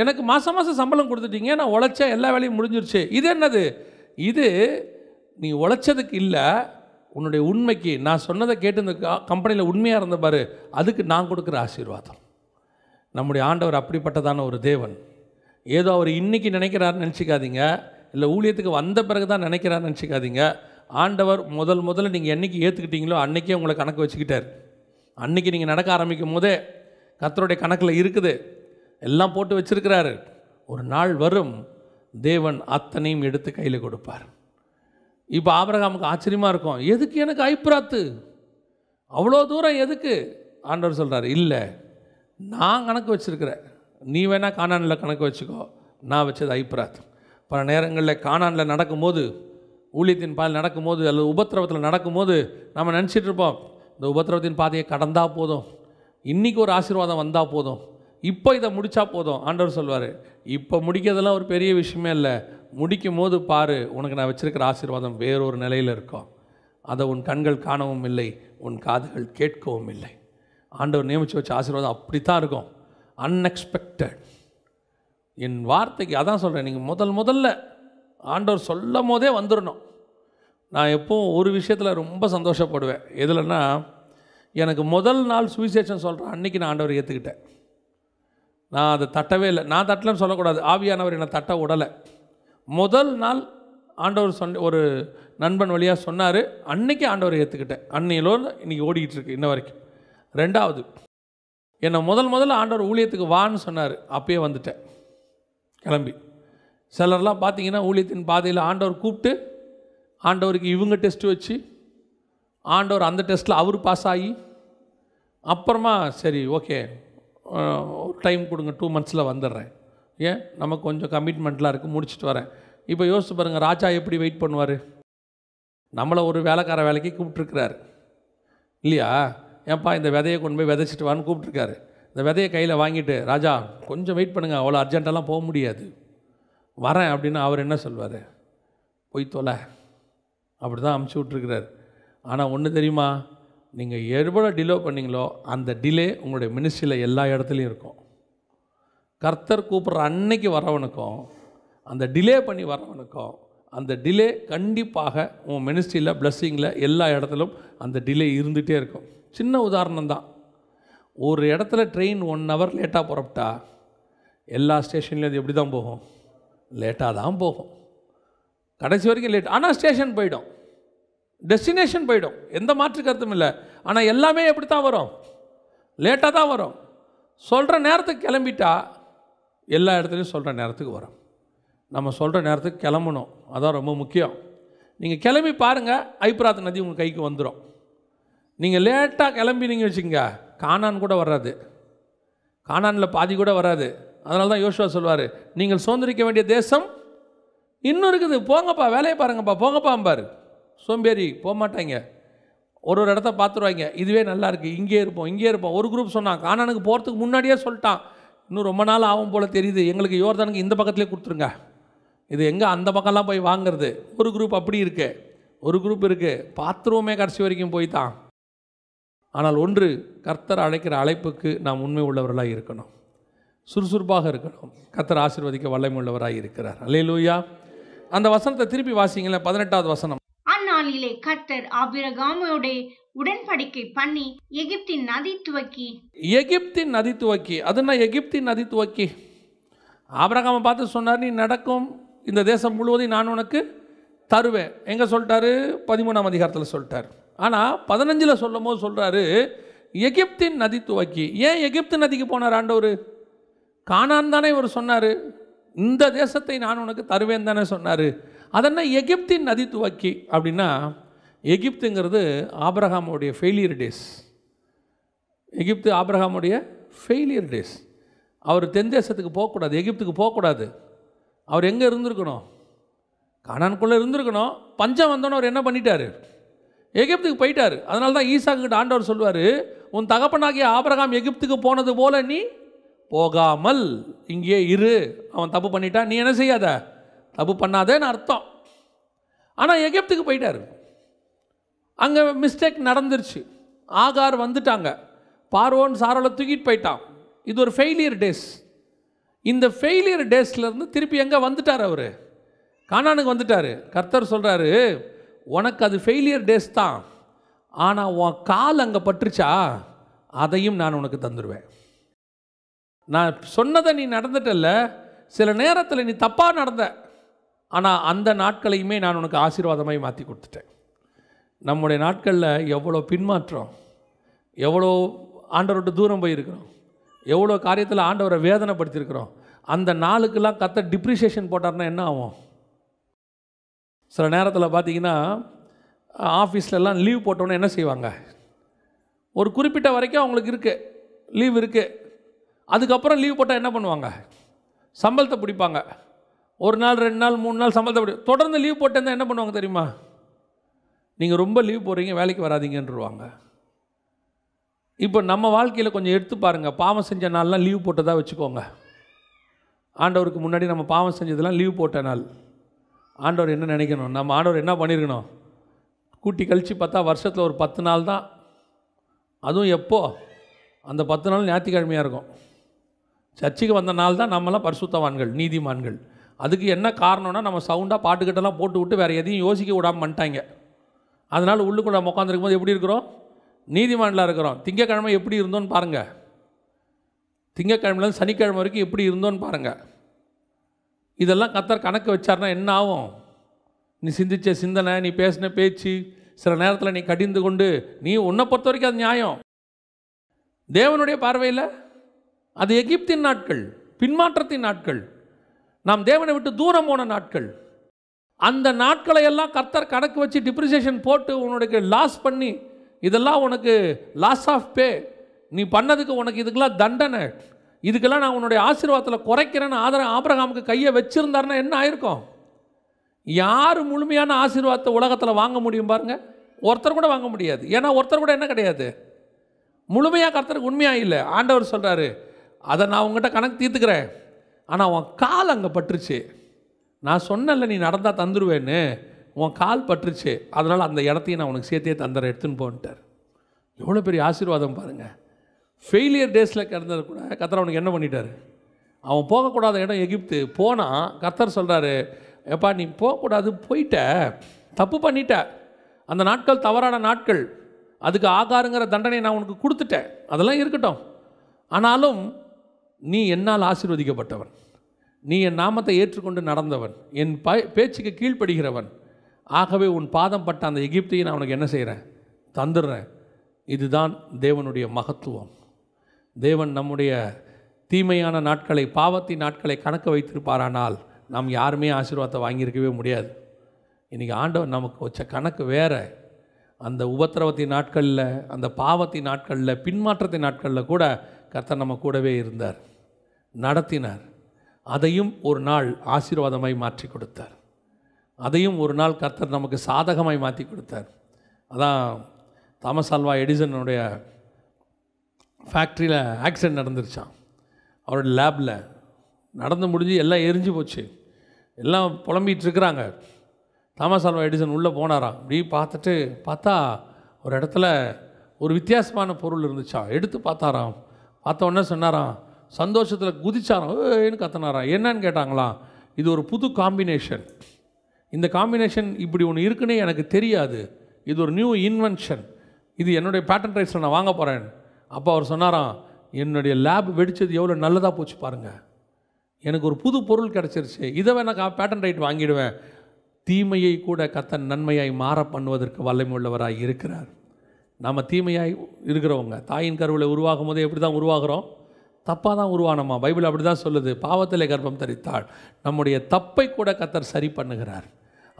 எனக்கு மாதம் மாதம் சம்பளம் கொடுத்துட்டீங்க, நான் உழைச்சா எல்லா வேலையும் முடிஞ்சிருச்சு. இது என்னது? இது நீ உழைச்சதுக்கு இல்லை, உன்னுடைய உண்மைக்கு. நான் சொன்னதை கேட்டு இந்த கம்பெனியில் உண்மையாக இருந்த பாரு, அதுக்கு நான் கொடுக்குற ஆசீர்வாதம். நம்முடைய ஆண்டவர் அப்படிப்பட்டதான ஒரு தேவன். ஏதோ அவர் இன்றைக்கி நினைக்கிறாருன்னு நினச்சிக்காதீங்க, இல்லை ஊழியத்துக்கு வந்த பிறகு தான் நினைக்கிறாருன்னு நினச்சிக்காதீங்க. ஆண்டவர் முதல் முதல்ல நீங்கள் என்றைக்கு ஏற்றுக்கிட்டீங்களோ அன்றைக்கே உங்களை கணக்கு வச்சுக்கிட்டார். அன்றைக்கி நீங்கள் நடக்க ஆரம்பிக்கும் போதே கர்த்தருடைய கணக்கில் இருக்குது, எல்லாம் போட்டு வச்சுருக்கிறாரு. ஒரு நாள் வரும், தேவன் அத்தனையும் எடுத்து கையில் கொடுப்பார். இப்போ ஆபிரகாமுக்கு ஆச்சரியமாக இருக்கும், எதுக்கு எனக்கு ஐப்ராத்து, அவ்வளோ தூரம் எதுக்கு? ஆண்டவர் சொல்கிறார் இல்லை, நான் கணக்கு வச்சுருக்கிறேன். நீ வேணால் கானானில் கணக்கு வச்சுக்கோ, நான் வச்சது ஐப்ராத்து. பல நேரங்களில் கானானில் நடக்கும்போது, ஊழியத்தின் பாதையில் நடக்கும்போது, அல்லது உபத்திரவத்தில் நடக்கும்போது நம்ம நினச்சிட்ருப்போம் இந்த உபத்திரவத்தின் பாதையை கடந்தால் போதும், இன்றைக்கி ஒரு ஆசீர்வாதம் வந்தால் போதும், இப்போ இதை முடித்தா போதும். ஆண்டவர் சொல்வார் இப்போ முடிக்கிறதெல்லாம் ஒரு பெரிய விஷயமே இல்லை, முடிக்கும் போது பாரு உனக்கு நான் வச்சுருக்கிற ஆசீர்வாதம் வேறொரு நிலையில் இருக்கும். அதை உன் கண்கள் காணவும் இல்லை, உன் காதுகள் கேட்கவும் இல்லை. ஆண்டவர் நியமித்து வச்ச ஆசீர்வாதம் அப்படி தான் இருக்கும், அன்எக்ஸ்பெக்டட். என் வார்த்தைக்கு அதான் சொல்கிறேன், நீங்கள் முதல் முதல்ல ஆண்டவர் சொல்லும் போதே வந்துடணும். நான் எப்போவும் ஒரு விஷயத்தில் ரொம்ப சந்தோஷப்படுவேன். எதுலன்னா, எனக்கு முதல் நாள் சுவிசேஷன் சொல்கிறேன் அன்றைக்கி நான் ஆண்டவர் ஏற்றுக்கிட்டேன். நான் அதை தட்டவே இல்லை. நான் தட்டலன்னு சொல்லக்கூடாது, ஆவியானவர் என்னை தட்ட விடலை. முதல் நாள் ஆண்டவர் சொன்ன ஒரு நண்பன் வழியாக சொன்னார், அன்றைக்கி ஆண்டவரை ஏற்றுக்கிட்டேன். அன்னையிலோ இன்றைக்கி ஓடிக்கிட்டுருக்கு இன்ன வரைக்கும். ரெண்டாவது, என்னை முதல் முதல்ல ஆண்டவர் ஊழியத்துக்கு வான்னு சொன்னார், அப்பயே வந்துட்டேன் கிளம்பி. சிலர்லாம் பார்த்திங்கன்னா ஊழியத்தின் பாதையில் ஆண்டவர் கூப்பிட்டு, ஆண்டவருக்கு இவங்க டெஸ்ட்டு வச்சு, ஆண்டவர் அந்த டெஸ்ட்டில் அவர் பாஸ் ஆகி, அப்புறமா சரி ஓகே ஒரு டைம் கொடுங்க, டூ மந்த்ஸில் வந்துடுறேன், ஏன் நமக்கு கொஞ்சம் கமிட்மெண்ட்லாம் இருக்குது, முடிச்சுட்டு வரேன். இப்போ யோசிச்சு பாருங்கள், ராஜா எப்படி வெயிட் பண்ணுவார்? நம்மளை ஒரு வேலைக்கார வேலைக்கு கூப்பிட்ருக்கிறாரு இல்லையா? ஏன்ப்பா இந்த விதையை கொண்டு போய் விதைச்சிட்டு வான்னு கூப்பிட்ருக்காரு. இந்த விதையை கையில் வாங்கிட்டு, ராஜா கொஞ்சம் வெயிட் பண்ணுங்கள், அவ்வளோ அர்ஜென்ட்டெல்லாம் போக முடியாது, வரேன் அப்படின்னு அவர் என்ன சொல்வார்? போய் தொலை, அப்படி தான் அமுச்சு விட்ருக்கிறார். ஆனால் ஒன்று தெரியுமா, நீங்கள் எவ்வளோ டிலே பண்ணிங்களோ அந்த டிலே உங்களுடைய மினிஸ்ட்ரியில் எல்லா இடத்துலையும் இருக்கும். கர்த்தர் கூப்பிட்ற அன்னைக்கு வரவனுக்கும் அந்த டிலே பண்ணி வரவனுக்கும் அந்த டிலே கண்டிப்பாக உன் மினிஸ்ட்ரியில், பிளஸ்ஸிங்கில், எல்லா இடத்துலும் அந்த டிலே இருந்துகிட்டே இருக்கும். சின்ன உதாரணம் தான், ஒரு இடத்துல ட்ரெயின் ஒன் ஹவர் லேட்டாக புறப்பட்டா எல்லா ஸ்டேஷன்லேயும் அது எப்படி தான் போகும்? லேட்டாக தான் போகும், கடைசி வரைக்கும் லேட். ஆனால் ஸ்டேஷன் போயிடும், டெஸ்டினேஷன் போயிடும், எந்த மாற்று கருத்தும் இல்லை. ஆனால் எல்லாமே எப்படி தான் வரும்? லேட்டாக தான் வரும். சொல்கிற நேரத்துக்கு கிளம்பிட்டா எல்லா இடத்துலையும் சொல்கிற நேரத்துக்கு வரும். நம்ம சொல்கிற நேரத்துக்கு கிளம்பணும், அதான் ரொம்ப முக்கியம். நீங்கள் கிளம்பி பாருங்கள், ஐப்ராத் நதி உங்கள் கைக்கு வந்துடும். நீங்கள் லேட்டாக கிளம்பினீங்க வச்சுக்கோங்க, கானான் கூட வராது, கானானில் பாதி கூட வராது. அதனால தான் யோசுவா சொல்வார், நீங்கள் சுதந்திரிக்க வேண்டிய தேசம் இன்னும் இருக்குது, போங்கப்பா வேலையை பாருங்கப்பா, போங்கப்பா பாரு. சோம்பேறி போக மாட்டாங்க, ஒரு ஒரு இடத்த பார்த்துருவாங்க, இதுவே நல்லாயிருக்கு இங்கே இருப்போம் இங்கே இருப்போம். ஒரு குரூப் சொன்னான், கானானுக்கு போகிறதுக்கு முன்னாடியே சொல்லிட்டான், இன்னும் ரொம்ப நாள் ஆகும் போல் தெரியுது, எங்களுக்கு யோர்தானுக்கு இந்த பக்கத்துலேயே கொடுத்துருங்க, இது எங்கே அந்த பக்கம்லாம் போய் வாங்கிறது. ஒரு குரூப் அப்படி இருக்குது, ஒரு குரூப் இருக்குது, பார்த்துருவோமே கடைசி வரைக்கும் போய் தான். ஆனால் ஒன்று, கர்த்தர் அழைக்கிற அழைப்புக்கு நாம் உண்மை உள்ளவர்களாக இருக்கணும். சுறுசுறுப்பாக இருக்கணும். கர்த்தர் ஆசீர்வதிக்க வல்லமையுள்ளவராய் இருக்கிறார். அல்லேலூயா. அந்த வசனத்தை திருப்பி வாசிங்களேன், பதினெட்டாவது வசனம். அந்நாளிலே கர்த்தர் ஆபிரகாமோட உடன்படிக்கை பண்ணி எகிப்தின் நதி துவக்கி எகிப்தின் நதி துவக்கி அதுனா எகிப்தின் நதி துவக்கி ஆபிரகாமை பார்த்து சொன்னார், நீ நடக்கும் இந்த தேசம் முழுவதும் நான் உனக்கு தருவேன். எங்கே சொல்லிட்டாரு? பதிமூணாம் அதிகாரத்தில் சொல்லிட்டார். ஆனால் பதினஞ்சில் சொல்லும் போது சொல்கிறாரு எகிப்தின் நதி துவக்கி. ஏன் எகிப்து நதிக்கு போனார் ஆண்டவர்? கானான் தானே இவர் சொன்னார், இந்த தேசத்தை நான் உனக்கு தருவேன் தானே சொன்னார். அதென்ன எகிப்தின் நதி துவக்கி அப்படின்னா, எகிப்துங்கிறது ஆபிரகாமுடைய ஃபெயிலியர் டேஸ். எகிப்து ஆபிரகாமுடைய ஃபெயிலியர் டேஸ். அவர் தென் தேசத்துக்கு போகக்கூடாது, எகிப்துக்கு போகக்கூடாது. அவர் எங்கே இருந்திருக்கணும்? கானானுக்குள்ளே இருந்திருக்கணும். பஞ்சம் வந்தோன்னு அவர் என்ன பண்ணிட்டார்? எகிப்துக்கு போயிட்டார். அதனால தான் ஈசாக்கிட்ட ஆண்டவர் சொல்வார், உன் தகப்பனாகிய ஆபிரகாம் எகிப்துக்கு போனது போல நீ போகாமல் இங்கே இரு. அவன் தப்பு பண்ணிட்டான், நீ என்ன செய்யாத, தப்பு பண்ணாதேன்னு அர்த்தம். ஆனால் எகிப்துக்கு போயிட்டார். அங்கே மிஸ்டேக் நடந்துருச்சு. ஆகார் வந்துட்டாங்க, பார்வோன் சாராளை தூக்கிட்டு போயிட்டான். இது ஒரு ஃபெயிலியர் டேஸ். இந்த ஃபெயிலியர் டேஸ்லேருந்து திருப்பி எங்கே வந்துட்டார்? அவர் கானானுக்கு வந்துட்டார். கர்த்தர் சொல்கிறாரு, உனக்கு அது ஃபெயிலியர் டேஸ் தான், ஆனால் உன் கால் அங்கே பற்றுச்சா அதையும் நான் உனக்கு தந்துடுவேன். நான் சொன்னதை நீ நடந்துட்டல்ல, சில நேரத்தில் நீ தப்பாக நடந்த, ஆனால் அந்த நாட்களையுமே நான் உனக்கு ஆசீர்வாதமாக மாற்றி கொடுத்துட்டேன். நம்முடைய நாட்களில் எவ்வளோ பின்மாற்றம், எவ்வளோ ஆண்டவர்கிட்ட தூரம் போயிருக்கிறோம், எவ்வளோ காரியத்தில் ஆண்டவரை வேதனைப்படுத்தியிருக்கிறோம். அந்த நாளுக்கெல்லாம் கத்த டிப்ரிசியேஷன் போட்டார்னா என்ன ஆகும்? சில நேரத்தில் பார்த்தீங்கன்னா ஆஃபீஸ்லலாம் லீவ் போட்டோன்னே என்ன செய்வாங்க? ஒரு குறிப்பிட்ட வரைக்கும் அவங்களுக்கு இருக்குது லீவ் இருக்குது, அதுக்கப்புறம் லீவ் போட்டால் என்ன பண்ணுவாங்க? சம்பளத்தை பிடிப்பாங்க. ஒரு நாள் ரெண்டு நாள் மூணு நாள் சம்பளத்தை பிடி தொடர்ந்து லீவ் போட்டேருந்தால் என்ன பண்ணுவாங்க தெரியுமா? நீங்கள் ரொம்ப லீவ் போடுறீங்க, வேலைக்கு வராதிங்கன்றுவாங்க. இப்போ நம்ம வாழ்க்கையில் கொஞ்சம் எடுத்து பாருங்கள். பாவம் செஞ்ச நாள்லாம் லீவ் போட்டதாக வச்சுக்கோங்க. ஆண்டவருக்கு முன்னாடி நம்ம பாவம் செஞ்சதெல்லாம் லீவ் போட்ட நாள் ஆண்டவர் என்ன நினைக்கணும்? நம்ம ஆண்டவர் என்ன பண்ணியிருக்கணும்? கூட்டி கழித்து பார்த்தா வருஷத்தில் ஒரு பத்து நாள் தான். அதுவும் எப்போது? அந்த பத்து நாள் ஞாயிற்றுக்கிழமையாக இருக்கும். சர்ச்சைக்கு வந்த நாள் தான் நம்மளாம் பரிசுத்தவான்கள், நீதிமான்கள். அதுக்கு என்ன காரணம்னா, நம்ம சவுண்டாக பாட்டுக்கிட்டலாம் போட்டு விட்டு வேறு எதையும் யோசிக்க விடாமல் பண்ணிட்டாங்க. அதனால் உள்ளுக்குள்ள நம்ம உட்காந்துருக்கும் போது எப்படி இருக்கிறோம்? நீதிமான்லாம் இருக்கிறோம். திங்கக்கிழமை எப்படி இருந்தோன்னு பாருங்கள். திங்கக்கிழமையிலேருந்து சனிக்கிழமை வரைக்கும் எப்படி இருந்தோன்னு பாருங்கள். இதெல்லாம் கர்த்தர் கணக்கு வச்சார்னா என்ன ஆகும்? நீ சிந்தித்த சிந்தனை, நீ பேசின பேச்சு, சில நேரத்தில் நீ கடிந்து கொண்டு, நீ உன்னை பொறுத்த வரைக்கும் அது நியாயம். தேவனுடைய பார்வையில் அது எகிப்தின் நாட்கள், பின்மாற்றத்தின் நாட்கள், நாம் தேவனை விட்டு தூரம் போன நாட்கள். அந்த நாட்களை எல்லாம் கர்த்தர் கணக்கு வச்சு டிப்ரிசியேஷன் போட்டு உன்னுடைய லாஸ் பண்ணி, இதெல்லாம் உனக்கு லாஸ் ஆஃப் பே, நீ பண்ணதுக்கு உனக்கு இதுக்கெல்லாம் தண்டனை, இதுக்கெல்லாம் நான் உன்னுடைய ஆசீர்வாதத்தில் குறைக்கிறேன்னு ஆதர ஆபிரகாமுக்கு கையை வச்சுருந்தாருன்னா என்ன ஆயிருக்கும்? யார் முழுமையான ஆசீர்வாதத்தை உலகத்தில் வாங்க முடியும் பாருங்கள்? ஒருத்தர் கூட வாங்க முடியாது. ஏன்னா ஒருத்தர் கூட என்ன கிடையாது, முழுமையாக கர்த்தருக்கு உண்மையாக இல்லை. ஆண்டவர் சொல்கிறாரு, அதை நான் உங்கள்கிட்ட கணக்கு தீர்த்துக்கிறேன், ஆனால் உன் கால் அங்கே பட்டுருச்சு. நான் சொன்னல நீ நடந்தால் தந்துடுவேன்னு, உன் கால் பட்டுருச்சு, அதனால் அந்த இடத்தையும் நான் உனக்கு சேர்த்தே தந்துடுறேன், எடுத்துன்னு போன்ட்டார். எவ்வளோ பெரிய ஆசீர்வாதம் பாருங்கள். ஃபெயிலியர் டேஸில் கிடந்தது கூட கர்த்தர் அவனுக்கு என்ன பண்ணிட்டார்? அவன் போகக்கூடாத இடம் எகிப்து. போனால் கர்த்தர் சொல்கிறாரு, எப்பா நீ போகக்கூடாது, போயிட்ட, தப்பு பண்ணிட்ட, அந்த நாட்கள் தவறான நாட்கள், அதுக்கு ஆகாருங்கிற தண்டனை நான் உனக்கு கொடுத்துட்டேன், அதெல்லாம் இருக்கட்டும். ஆனாலும் நீ என்னால் ஆசீர்வதிக்கப்பட்டவன், நீ என் நாமத்தை ஏற்றுக்கொண்டு நடந்தவன், என் ப பேச்சுக்கு கீழ்ப்படுகிறவன், ஆகவே உன் பாதம் பட்ட அந்த எகிப்தையும் நான் உனக்கு என்ன செய்கிறேன்? தந்துடுறேன். இதுதான் தேவனுடைய மகத்துவம். தேவன் நம்முடைய தீமையான நாட்களை, பாவத்தின் நாட்களை கணக்க வைத்திருப்பாரானால் நாம் யாருமே ஆசீர்வாதத்தை வாங்கியிருக்கவே முடியாது. இன்றைக்கி ஆண்டவர் நமக்கு வச்ச கணக்கு வேறு. அந்த உபத்திரவத்தின் நாட்களில், அந்த பாவத்தின் நாட்களில், பின்மாற்றத்தின் நாட்களில் கூட கர்த்தர் நம்ம கூடவே இருந்தார், நடத்தினார். அதையும் ஒரு நாள் ஆசீர்வாதமாய் மாற்றி கொடுத்தார். அதையும் ஒரு நாள் கர்த்தர் நமக்கு சாதகமாய் மாற்றி கொடுத்தார். அதான் தாமஸ் ஆல்வா எடிசனுடைய ஃபேக்ட்ரியில் ஆக்சிடெண்ட் நடந்துருச்சான். அவரோட லேபில் நடந்து முடிஞ்சு எல்லாம் எரிஞ்சு போச்சு, எல்லாம் புலம்பிகிட்ருக்குறாங்க. தாமஸ் ஆல்வா எடிசன் உள்ளே போனாராம். இப்படி பார்த்துட்டு பார்த்தா ஒரு இடத்துல ஒரு வித்தியாசமான பொருள் இருந்துச்சான். எடுத்து பார்த்தாராம். பார்த்தோன்னே சொன்னாராம், சந்தோஷத்தில் குதிச்சாரோ ஏன்னு கத்தனாரா என்னன்னு கேட்டாங்களாம். இது ஒரு புது காம்பினேஷன், இந்த காம்பினேஷன் இப்படி ஒன்று இருக்குன்னே எனக்கு தெரியாது, இது ஒரு நியூ இன்வென்ஷன், இது என்னுடைய பேட்டன் ரைஸில் நான் வாங்க போகிறேன். அப்போ அவர் சொன்னாராம், என்னுடைய லேப் வெடித்தது எவ்வளோ நல்லதாக போச்சு பாருங்கள், எனக்கு ஒரு புது பொருள் கிடச்சிருச்சு, இதை வேணா பேட்டன் ரைட் வாங்கிடுவேன். தீமையை கூட கத்தன் நன்மையாய் மாற பண்ணுவதற்கு வல்லமை உள்ளவராய் இருக்கிறார். நாம் தீமையாய் இருக்கிறவங்க தாயின் கருவில் உருவாகும் போதே எப்படி தான் உருவாகிறோம்? தப்பாக தான் உருவானோமா? பைபிள் அப்படி தான் சொல்லுது, பாவத்திலே கர்ப்பம் தரித்தாள். நம்முடைய தப்பை கூட கத்தர் சரி பண்ணுகிறார்.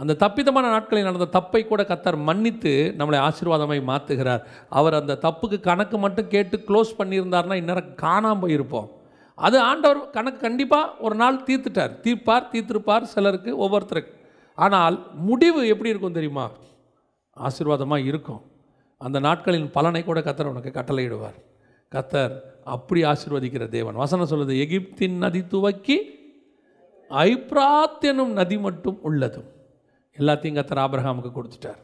அந்த தப்பிதமான நாட்களில் நடந்த தப்பை கூட கத்தர் மன்னித்து நம்மளை ஆசீர்வாதமாய் மாற்றுகிறார். அவர் அந்த தப்புக்கு கணக்கு மட்டும் கேட்டு க்ளோஸ் பண்ணியிருந்தார்னா இந்நேரம் காணாமல் போயிருப்போம். அது ஆண்டவர் கணக்கு கண்டிப்பாக ஒரு நாள் தீர்த்துட்டார், தீர்ப்பார், தீர்த்திருப்பார் சிலருக்கு, ஒவ்வொருத்தருக்கு. ஆனால் முடிவு எப்படி இருக்கும் தெரியுமா? ஆசீர்வாதமாக இருக்கும். அந்த நாட்களின் பலனை கூட கத்தர் உனக்கு கட்டளையிடுவார். கத்தர் அப்படி ஆசீர்வதிக்கிற தேவன். வசனம் சொல்லுது, எகிப்தின் நதி துவக்கி ஐப்ராத் எனும் நதி மட்டும் உள்ளதும். எல்லாத்தையும் கத்தர் ஆபிரகாமுக்கு கொடுத்துட்டார்,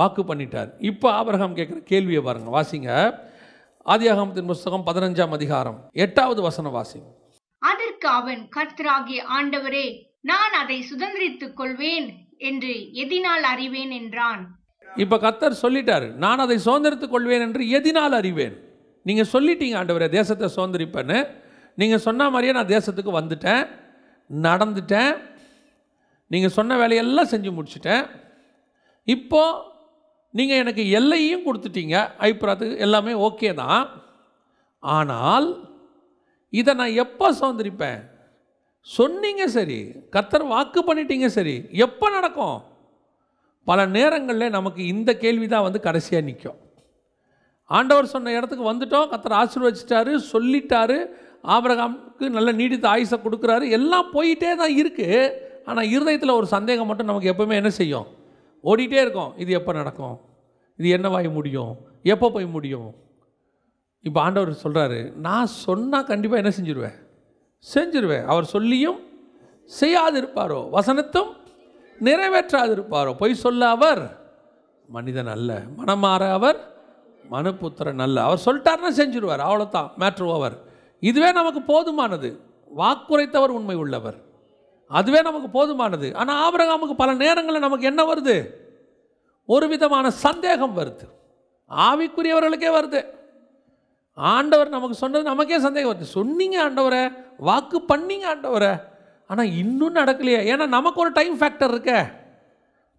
வாக்கு பண்ணிட்டார். இப்போ ஆபிரகாம் கேட்குற கேள்வியை பாருங்கள், வாசிங்க. ஆதியாகமத்தின் புஸ்தகம் பதினஞ்சாம் அதிகாரம் எட்டாவது வசனம் வாசிங்க. அதற்கு அவன், கர்த்தராகிய ஆண்டவரே, நான் அதை சுதந்திரித்துக் கொள்வேன் என்று எதினால் அறிவேன் என்றான். இப்போ கத்தர் சொல்லிட்டார், நான் அதை சுதந்திரித்துக் கொள்வேன் என்று எதினால் அறிவேன்? நீங்கள் சொல்லிட்டீங்க ஆண்டவரே தேசத்தை சுதந்திரிப்பேன்னு, நீங்கள் சொன்ன மாதிரியே நான் தேசத்துக்கு வந்துட்டேன், நடந்துட்டேன், நீங்கள் சொன்ன வேலையெல்லாம் செஞ்சு முடிச்சுட்டேன். இப்போது நீங்கள் எனக்கு எல்லையும் கொடுத்துட்டீங்க, ஐப்ராத்துக்கு எல்லாமே ஓகே தான். ஆனால் இதை நான் எப்போ சுதந்திரிப்பேன்? சொன்னீங்க சரி, கர்த்தர் வாக்கு பண்ணிட்டீங்க சரி, எப்போ நடக்கும்? பல நேரங்களில் நமக்கு இந்த கேள்வி தான் வந்து கடைசியாக நிற்கும். ஆண்டவர் சொன்ன இடத்துக்கு வந்துட்டோம், கர்த்தர் ஆசீர்வதிச்சிட்டாரு, சொல்லிட்டாரு, ஆபிரகாமுக்கு நல்ல நீடித்த ஆயுசை கொடுக்குறாரு, எல்லாம் போயிட்டே தான் இருக்குது. ஆனால் இருதயத்தில் ஒரு சந்தேகம் மட்டும் நமக்கு எப்போவுமே என்ன செய்யும்? ஓடிட்டே இருக்கும். இது எப்போ நடக்கும்? இது என்னவாய் முடியும்? எப்போ போய் முடியும்? இப்போ ஆண்டவர் சொல்கிறாரு, நான் சொன்னால் கண்டிப்பாக என்ன செஞ்சிருவேன்? செஞ்சிருவேன். அவர் சொல்லியும் செய்யாதிருப்பாரோ, வசனத்தும் நிறைவேற்றாதிருப்பாரோ. பொய் சொல்ல அவர் மனிதன் அல்ல, மனமாற அவர் மனுபுத்திரன் அல்ல. அவர் சொல்லிட்டார்னா செஞ்சிருவார், அவ்வளோதான், மேட்ரு ஓவர். இதுவே நமக்கு போதுமானது. வாக்குரைத்தவர் உண்மை உள்ளவர், அதுவே நமக்கு போதுமானது. ஆனால் ஆபிரகாமுக்கு பல நேரங்களில் நமக்கு என்ன வருது? ஒரு விதமான சந்தேகம் வருது, ஆவிக்குரியவர்களுக்கே வருது. ஆண்டவர் நமக்கு சொன்னது நமக்கே சந்தேகம் வருது. சொன்னீங்க ஆண்டவரை, வாக்கு பண்ணிங்க ஆண்டவரை, ஆனால் இன்னும் நடக்கலையே. ஏன்னா நமக்கு ஒரு டைம் ஃபேக்டர் இருக்கே,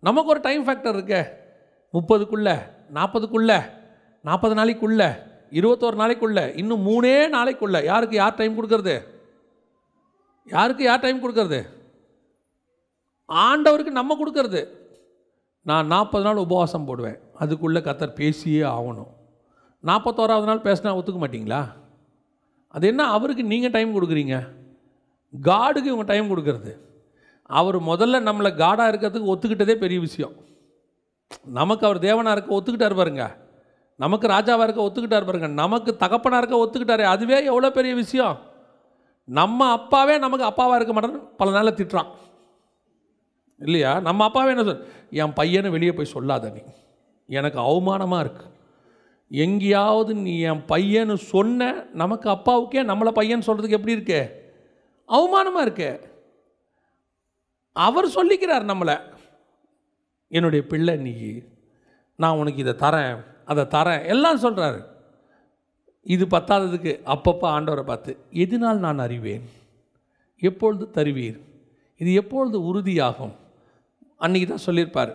நமக்கு ஒரு டைம் ஃபேக்டர் இருக்கே. முப்பதுக்குள்ளே, நாற்பதுக்குள்ளே, நாற்பது நாளைக்குள்ளே, இருபத்தோரு நாளைக்குள்ளே, இன்னும் மூணே நாளைக்குள்ளே. யாருக்கு யார் டைம் கொடுக்கறது? யாருக்கு யார் டைம் கொடுக்கறது? ஆண்டவருக்கு நம்ம கொடுக்கறது. நான் நாற்பது நாள் உபவாசம் போடுவேன், அதுக்குள்ளே கர்த்தர் பேசியே ஆகணும். நாற்பத்தோராவது நாள் பேசினா ஒத்துக்க மாட்டிங்களா? அது என்ன அவருக்கு நீங்கள் டைம் கொடுக்குறீங்க, காடுக்கு இவங்க டைம் கொடுக்கறது? அவர் முதல்ல நம்மளை காடாக இருக்கிறதுக்கு ஒத்துக்கிட்டதே பெரிய விஷயம். நமக்கு அவர் தேவனாக இருக்க ஒத்துக்கிட்டார் பாருங்க, நமக்கு ராஜாவாக இருக்க ஒத்துக்கிட்டார் பாருங்க, நமக்கு தகப்பனாக இருக்க ஒத்துக்கிட்டாரு, அதுவே எவ்வளோ பெரிய விஷயம். நம்ம அப்பாவே நமக்கு அப்பாவாக இருக்க மாட்டேன்னு பல நாளில் திட்டுறான் இல்லையா? நம்ம அப்பாவே என்ன சொல், என் பையனை வெளியே போய் சொல்லாத, நீ எனக்கு அவமானமாக இருக்குது. எங்கேயாவது நீ என் பையனு சொன்ன, நமக்கு அப்பாவுக்கே நம்மளை பையன் சொல்கிறதுக்கு எப்படி இருக்கே? அவமானமாக இருக்கே. அவர் சொல்லிக்கிறார் நம்மளை, என்னுடைய பிள்ளை நீ, நான் உனக்கு இதை தரேன், அதை தரேன், எல்லாம் சொல்கிறாரு. இது பத்தாததுக்கு அப்பப்போ ஆண்டவரை பார்த்து, எதனால் நான் அறிவேன்? எப்பொழுது தருவீர்? இது எப்பொழுது உறுதியாகும்? அன்றைக்கி தான் சொல்லியிருப்பார்,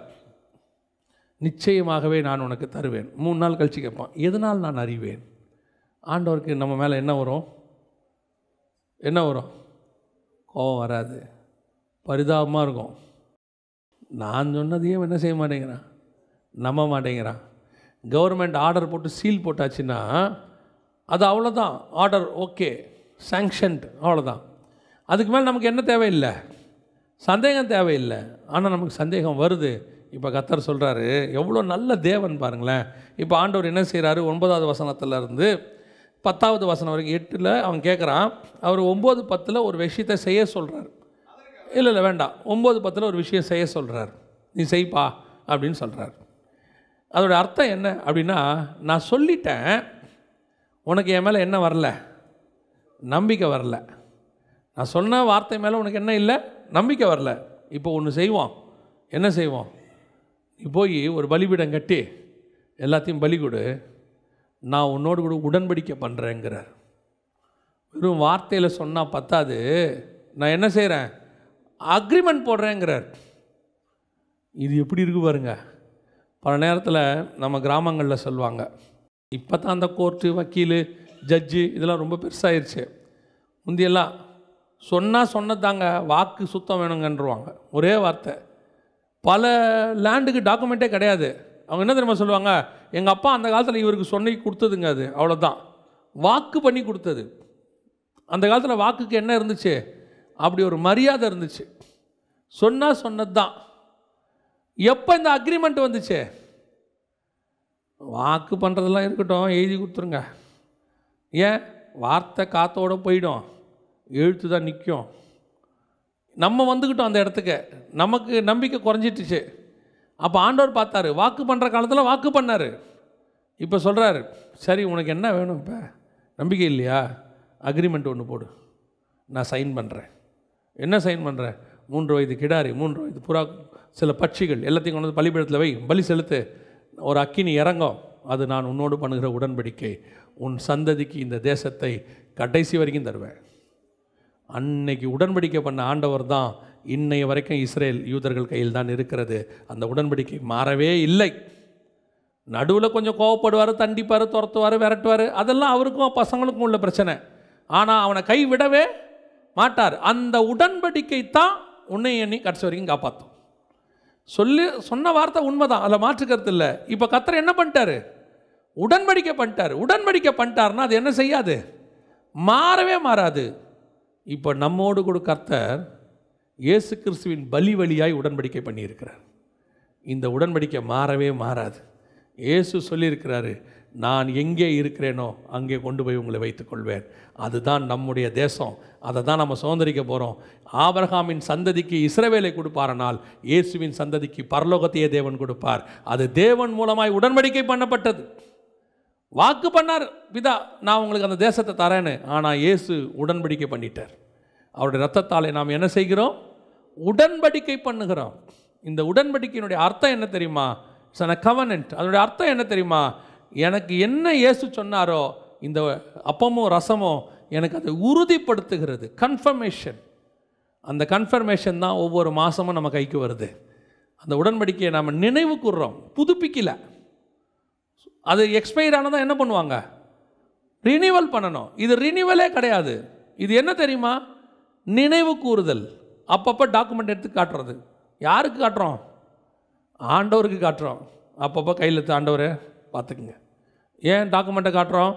நிச்சயமாகவே நான் உனக்கு தருவேன். மூணு நாள் கழித்து கேட்பான், எதனால் நான் அறிவேன்? ஆண்டவருக்கு நம்ம மேலே என்ன வரும்? என்ன வரும்? கோபம் வராது, பரிதாபமாக இருக்கும். நான் சொன்னதையும் என்ன செய்ய மாட்டேங்கிறான், நம்ப மாட்டேங்கிறான். கவர்மெண்ட் ஆர்டர் போட்டு சீல் போட்டாச்சுன்னா அது அவ்வளோதான், ஆர்டர் ஓகே, சாங்ஷன்ட், அவ்வளோதான். அதுக்கு மேலே நமக்கு என்ன தேவையில்லை? சந்தேகம் தேவையில்லை. ஆனால் நமக்கு சந்தேகம் வருது. இப்போ கர்த்தர் சொல்கிறாரு, எவ்வளோ நல்ல தேவன் பாருங்களேன். இப்போ ஆண்டவர் என்ன செய்கிறாரு? ஒன்பதாவது வசனத்துலேருந்து பத்தாவது வசனம் வரைக்கும், எட்டில் அவன் கேட்குறான், அவர் ஒம்பது பத்தில் ஒரு விஷயத்தை செய்ய சொல்கிறார். இல்லை இல்லை வேண்டாம், ஒம்பது பத்தில் ஒரு விஷயம் செய்ய சொல்கிறார், நீ செய்ப்பா அப்படின்னு சொல்கிறார். அதோடய அர்த்தம் என்ன அப்படின்னா, நான் சொல்லிட்டேன், உனக்கு என் மேலே என்ன வரல? நம்பிக்கை வரல. நான் சொன்ன வார்த்தை மேலே உனக்கு என்ன இல்லை, நம்பிக்கை வரல. இப்போ ஒன்று செய்வோம், என்ன செய்வோம், நீ போய் ஒரு பலிபீடம் கட்டி எல்லாத்தையும் பலி கொடு, நான் உன்னோடு கூட உடன்படிக்கை பண்ணுறேங்கிறார். வெறும் வார்த்தையில் சொன்னால் பத்தாது, நான் என்ன செய்கிறேன், அக்ரிமெண்ட் போடுறேங்கிறார். இது எப்படி இருக்கு பாருங்க. பல நேரத்தில் நம்ம கிராமங்களில் சொல்லுவாங்க, இப்போ தான் அந்த கோர்ட்டு வக்கீல் ஜட்ஜு இதெல்லாம் ரொம்ப பெருசாகிடுச்சு. முந்தியெல்லாம் சொன்னால் சொன்னதாங்க, வாக்கு சுத்தம் வேணுங்கன்றுவாங்க, ஒரே வார்த்தை. பல லேண்டுக்கு டாக்குமெண்ட்டே கிடையாது. அவங்க என்ன தெரியுமா சொல்லுவாங்க, எங்கள் அப்பா அந்த காலத்தில் இவருக்கு சொன்னி கொடுத்ததுங்க, அது அவ்வளோதான், வாக்கு பண்ணி கொடுத்தது. அந்த காலத்தில் வாக்குக்கு என்ன இருந்துச்சு, அப்படி ஒரு மரியாதை இருந்துச்சு. சொன்னால் சொன்னது தான். எப்போ இந்த அக்ரிமெண்ட் வந்துச்சு, வாக்கு பண்ணுறதெல்லாம் இருக்கட்டும், எழுதி கொடுத்துருங்க. ஏன், வார்த்தை காத்தோடு போயிடும், எழுத்து தான் நிற்கும். நம்ம வந்துக்கிட்டோம் அந்த இடத்துக்கு, நமக்கு நம்பிக்கை குறைஞ்சிட்டுச்சு. அப்போ ஆண்டவர் பார்த்தாரு, வாக்கு பண்ணுற காலத்தில் வாக்கு பண்ணார். இப்போ சொல்கிறாரு, சரி உனக்கு என்ன வேணும், இப்போ நம்பிக்கை இல்லையா, அக்ரிமெண்ட் ஒன்று போடு, நான் சைன் பண்ணுறேன். என்ன சைன் பண்ணுறேன், மூன்று வயது கிடாரி, மூன்று வயது புறா, சில பட்சிகள் எல்லாத்தையும் கொண்டு வந்து பலிபீடத்தில் வை, பலி செலுத்து, ஒரு அக்கினி இறங்கும், அது நான் உன்னோடு பண்ணுகிற உடன்படிக்கை, உன் சந்ததிக்கு இந்த தேசத்தை கடைசி வரைக்கும் தருவேன். அன்னைக்கு உடன்படிக்கை பண்ண ஆண்டவர் தான் இன்னைய வரைக்கும் இஸ்ரேல் யூதர்கள் கையில் தான் இருக்கிறது. அந்த உடன்படிக்கை மாறவே இல்லை. நடுவில் கொஞ்சம் கோவப்படுவார், தண்டிப்பார், துரத்துவார், விரட்டுவார், அதெல்லாம் அவருக்கும் பசங்களுக்கும் உள்ள பிரச்சனை. ஆனால் அவனை கைவிடவே மாட்டார். அந்த உடன்படிக்கை தான் உன்னை எண்ணி கடைசி வரைக்கும் காப்பாற்றும். சொல்லி சொன்ன வார்த்தை உண்மை தான், அதில் மாற்றுக்கிறது இல்லை. இப்போ கர்த்தர் என்ன பண்ணிட்டார், உடன்படிக்கை பண்ணிட்டார். உடன்படிக்கை பண்ணிட்டார்னா அது என்ன செய்யாது, மாறவே மாறாது. இப்போ நம்மோடு கூட கர்த்தர் இயேசு கிறிஸ்துவின் பலி வழியாய் உடன்படிக்கை பண்ணியிருக்கிறார். இந்த உடன்படிக்கை மாறவே மாறாது. இயேசு சொல்லியிருக்கிறாரு, நான் எங்கே இருக்கிறேனோ அங்கே கொண்டு போய் உங்களை வைத்துக்கொள்வேன். அதுதான் நம்முடைய தேசம், அதை தான் நம்ம சுதந்திரிக்க போகிறோம். ஆபிரகாமின் சந்ததிக்கு இஸ்ரவேலை கொடுப்பாரானால் இயேசுவின் சந்ததிக்கு பரலோகத்தையே தேவன் கொடுப்பார். அது தேவன் மூலமாய் உடன்படிக்கை பண்ணப்பட்டது. வாக்கு பண்ணார் பிதா, நான் உங்களுக்கு அந்த தேசத்தை தரேன்னு. ஆனால் இயேசு உடன்படிக்கை பண்ணிட்டார். அவருடைய ரத்தத்தாலே நாம் என்ன செய்கிறோம், உடன்படிக்கை பண்ணுகிறோம். இந்த உடன்படிக்கையினுடைய அர்த்தம் என்ன தெரியுமா, இட்ஸ் அன் கவனன்ட். அதனுடைய அர்த்தம் என்ன தெரியுமா, எனக்கு என்ன இயேசு சொன்னாரோ இந்த அப்பமோ ரசமோ எனக்கு அதை உறுதிப்படுத்துகிறது, கன்ஃபர்மேஷன். அந்த கன்ஃபர்மேஷன் தான் ஒவ்வொரு மாதமும் நம்ம கைக்கு வருது. அந்த உடன்படிக்கையை நாம் நினைவு கூர்றோம், புதுப்பிக்கலை. அது எக்ஸ்பைர் ஆனதான் என்ன பண்ணுவாங்க, ரினியூவல் பண்ணணும். இது ரினியூவலே கிடையாது. இது என்ன தெரியுமா, நினைவு கூறுதல். அப்பப்போ டாக்குமெண்ட் எடுத்து காட்டுறது. யாருக்கு காட்டுறோம், ஆண்டவருக்கு காட்டுறோம். அப்பப்போ கையில் எடுத்து ஆண்டவரே பார்த்துக்குங்க. ஏன் டாக்குமெண்ட்டை காட்டுறோம்,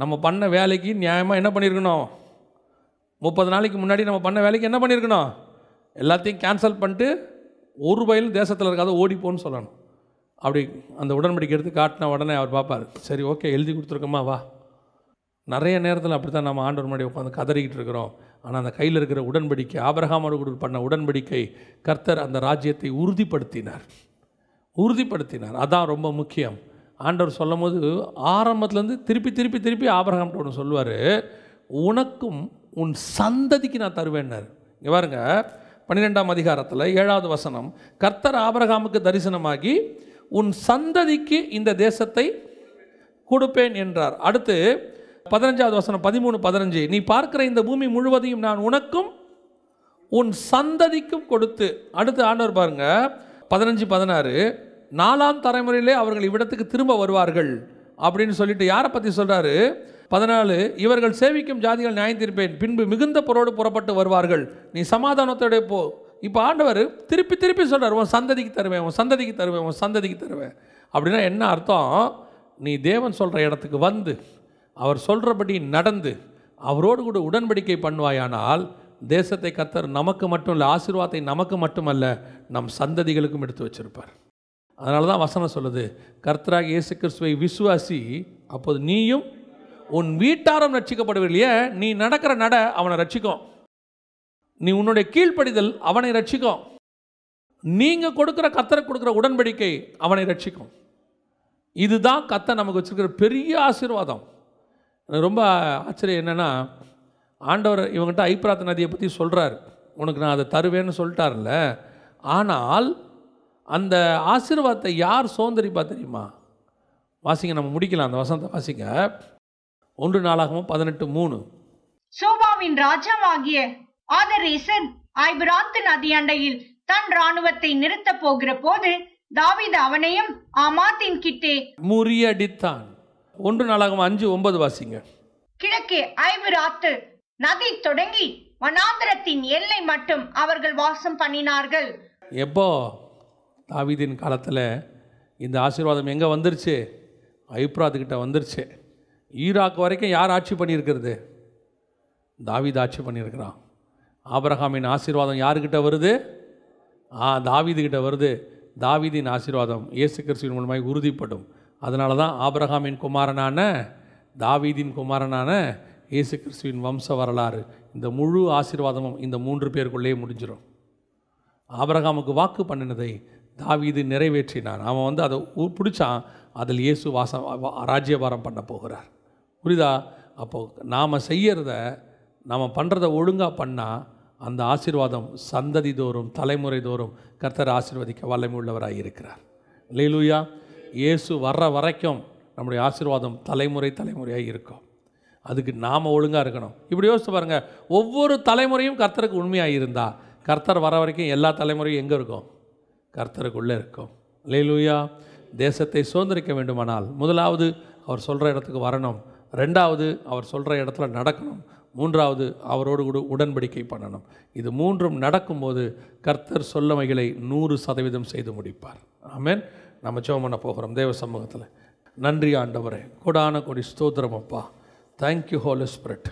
நம்ம பண்ண வேலைக்கு நியாயமாக என்ன பண்ணியிருக்கணும். முப்பது நாளைக்கு முன்னாடி நம்ம பண்ண வேலைக்கு என்ன பண்ணியிருக்கணும், எல்லாத்தையும் கேன்சல் பண்ணிட்டு ஒரு ரூபாயிலும் தேசத்தில் இருக்காத ஓடிப்போன்னு சொல்லணும். அப்படி அந்த உடன்படிக்கை எடுத்து காட்டின உடனே அவர் பார்ப்பார், சரி ஓகே எழுதி கொடுத்துருக்கோமா வா. நிறைய நேரத்தில் அப்படி தான் நம்ம ஆண்டவர் முன்னாடி உட்காந்து கதறிக்கிட்டு இருக்கிறோம். ஆனால் அந்த கையில் இருக்கிற உடன்படிக்கை, ஆபிரகாமோடு பண்ண உடன்படிக்கை, கர்த்தர் அந்த ராஜ்யத்தை உறுதிப்படுத்தினார் உறுதிப்படுத்தினார் அதான் ரொம்ப முக்கியம். ஆண்டவர் சொல்லும் போது ஆரம்பத்துலேருந்து திருப்பி திருப்பி திருப்பி ஆபிரகாம்கிட்ட ஒன்று சொல்லுவார், உனக்கும் உன் சந்ததிக்கு நான் தருவேன்னார். இங்கே பாருங்க, பன்னிரெண்டாம் அதிகாரத்தில் ஏழாவது வசனம், கர்த்தர் ஆபிரகாமுக்கு தரிசனமாகி உன் சந்ததிக்கு இந்த தேசத்தை கொடுப்பேன் என்றார். அடுத்து பதினஞ்சாவது வசனம், பதிமூணு பதினஞ்சு, நீ பார்க்கிற இந்த பூமி முழுவதையும் நான் உனக்கும் உன் சந்ததிக்கும் கொடுத்து. அடுத்து ஆண்டவர் பாருங்க, பதினஞ்சு பதினாறு, நாலாம் தலைமுறையிலே அவர்கள் இவ்விடத்துக்கு திரும்ப வருவார்கள் அப்படின்னு சொல்லிட்டு யாரை பற்றி சொல்கிறாரு, பதினாலு, இவர்கள் சேவிக்கும் ஜாதிகள் நியாயம் தீர்ப்பேன், பின்பு மிகுந்த பொருளோடு புறப்பட்டு வருவார்கள், நீ சமாதானத்தோட போ. இப்போ ஆண்டவர் திருப்பி திருப்பி சொல்கிறார், உன் சந்ததிக்கு தருவேன், உன் சந்ததிக்கு தருவேன், உன் சந்ததிக்கு தருவேன். அப்படின்னா என்ன அர்த்தம், நீ தேவன் சொல்கிற இடத்துக்கு வந்து அவர் சொல்கிறபடி நடந்து அவரோடு கூட உடன்படிக்கை பண்ணுவாயானால் தேசத்தை கர்த்தர் நமக்கு மட்டும் இல்லை, ஆசீர்வாதத்தை நமக்கு மட்டுமல்ல நம் சந்ததிகளுக்கும் எடுத்து வச்சிருப்பார். அதனால தான் வசனம் சொல்லுது, கர்த்தராக இயேசு கிறிஸ்துவை விசுவாசி, அப்போது நீயும் உன் வீட்டாரும் ரட்சிக்கப்படுவதில்லையே. நீ நடக்கிற நட அவனை ரட்சிக்கும், நீ உன்னுடைய கீழ்ப்படிதல் அவனை ரட்சிக்கும், நீங்கள் கொடுக்குற கர்த்தரை கொடுக்குற உடன்படிக்கை அவனை ரட்சிக்கும். இதுதான் கர்த்தர் நமக்கு வச்சுருக்கிற பெரிய ஆசீர்வாதம். ரொம்ப ஆச்சரியம் என்னென்னா, ஆண்டவர் இவங்ககிட்ட ஐபிராத் நதியை பற்றி சொல்கிறார், உனக்கு நான் அதை தருவேன்னு சொல்லிட்டார்ல. ஆனால் அந்த ஆசீர்வாதத்தை யார் சோந்தரிப்பா தெரியுமா? வாசிங்க, நம்ம முடிக்கலாம் அந்த வசனத்தை வாசிங்க. ஒன்று நாளாகவும் பதினெட்டு மூணு. சோபாவின் ராஜாவாகிய ஆதரேசன் ஐபிராத் நதி அண்டையில் தன் ராணுவத்தை நிறுத்த போகிற போது தாவீது அவனையும் ஆமாத்தின் கிட்டே முறியடித்தான். ஒன்று நாளாகவும் அஞ்சு ஒன்பது வாசிங்க. கிழக்கே ஐபிராத்து நதி தொடங்கி வனாந்தரத்தின் எல்லை மட்டும் அவர்கள் வாசம் பண்ணினார்கள். எப்போ? தாவீதின் காலத்தில் இந்த ஆசீர்வாதம் எங்கே வந்துருச்சு? ஐபிராத்துக்கிட்ட வந்துருச்சு. ஈராக் வரைக்கும் யார் ஆட்சி பண்ணியிருக்கிறது? தாவீது ஆட்சி பண்ணியிருக்கிறான். ஆபிரகாமின் ஆசீர்வாதம் யாருக்கிட்ட வருது? ஆ தாவீதுக்கிட்ட வருது. தாவீதின் ஆசீர்வாதம் இயேசு கிறிஸ்துவின் மூலமாக உறுதிப்படும். அதனால தான் ஆபிரகாமின் குமாரனான தாவீதின் குமாரனான இயேசு கிறிஸ்துவின் வம்ச வரலாறு இந்த முழு ஆசீர்வாதமும் இந்த மூன்று பேருக்குள்ளேயே முடிஞ்சிடும். ஆபிரகாமுக்கு வாக்கு பண்ணினதை தாவீது நிறைவேற்றினான். அவன் வந்து அதை பிடிச்சான். அதில் இயேசு வாசம் ராஜ்யபாரம் பண்ண போகிறார். புரியுதா? அப்போது நாம் செய்கிறத நாம் பண்ணுறத ஒழுங்காக பண்ணால் அந்த ஆசீர்வாதம் சந்ததி தோறும் தலைமுறை தோறும் கர்த்தர் ஆசீர்வதிக்க வல்லமை உள்ளவராக இருக்கிறார். அல்லேலூயா. இயேசு வர்ற வரைக்கும் நம்முடைய ஆசீர்வாதம் தலைமுறை தலைமுறையாக இருக்கும். அதுக்கு நாம் ஒழுங்காக இருக்கணும். இப்படி யோசித்து பாருங்கள், ஒவ்வொரு தலைமுறையும் கர்த்தருக்கு உண்மையாக இருந்தால் கர்த்தர் வர வரைக்கும் எல்லா தலைமுறையும் எங்கே இருக்கும்? கர்த்தருக்குள்ளே இருக்கும். அல்லேலூயா. தேசத்தை சுதந்திரிக்க வேண்டுமானால் முதலாவது அவர் சொல்கிற இடத்துக்கு வரணும். ரெண்டாவது அவர் சொல்கிற இடத்துல நடக்கணும். மூன்றாவது அவரோடு கூட உடன்படிக்கை பண்ணணும். இது மூன்றும் நடக்கும்போது கர்த்தர் சொல்லமைகளை நூறு சதவீதம் செய்து முடிப்பார். ஆமேன். நம்ம ஜெபம் பண்ண போகிறோம் தேவ சமூகத்தில். நன்றி ஆண்டவரே, கோடான கோடி ஸ்தோத்திரம் அப்பா. Thank you holy spirit.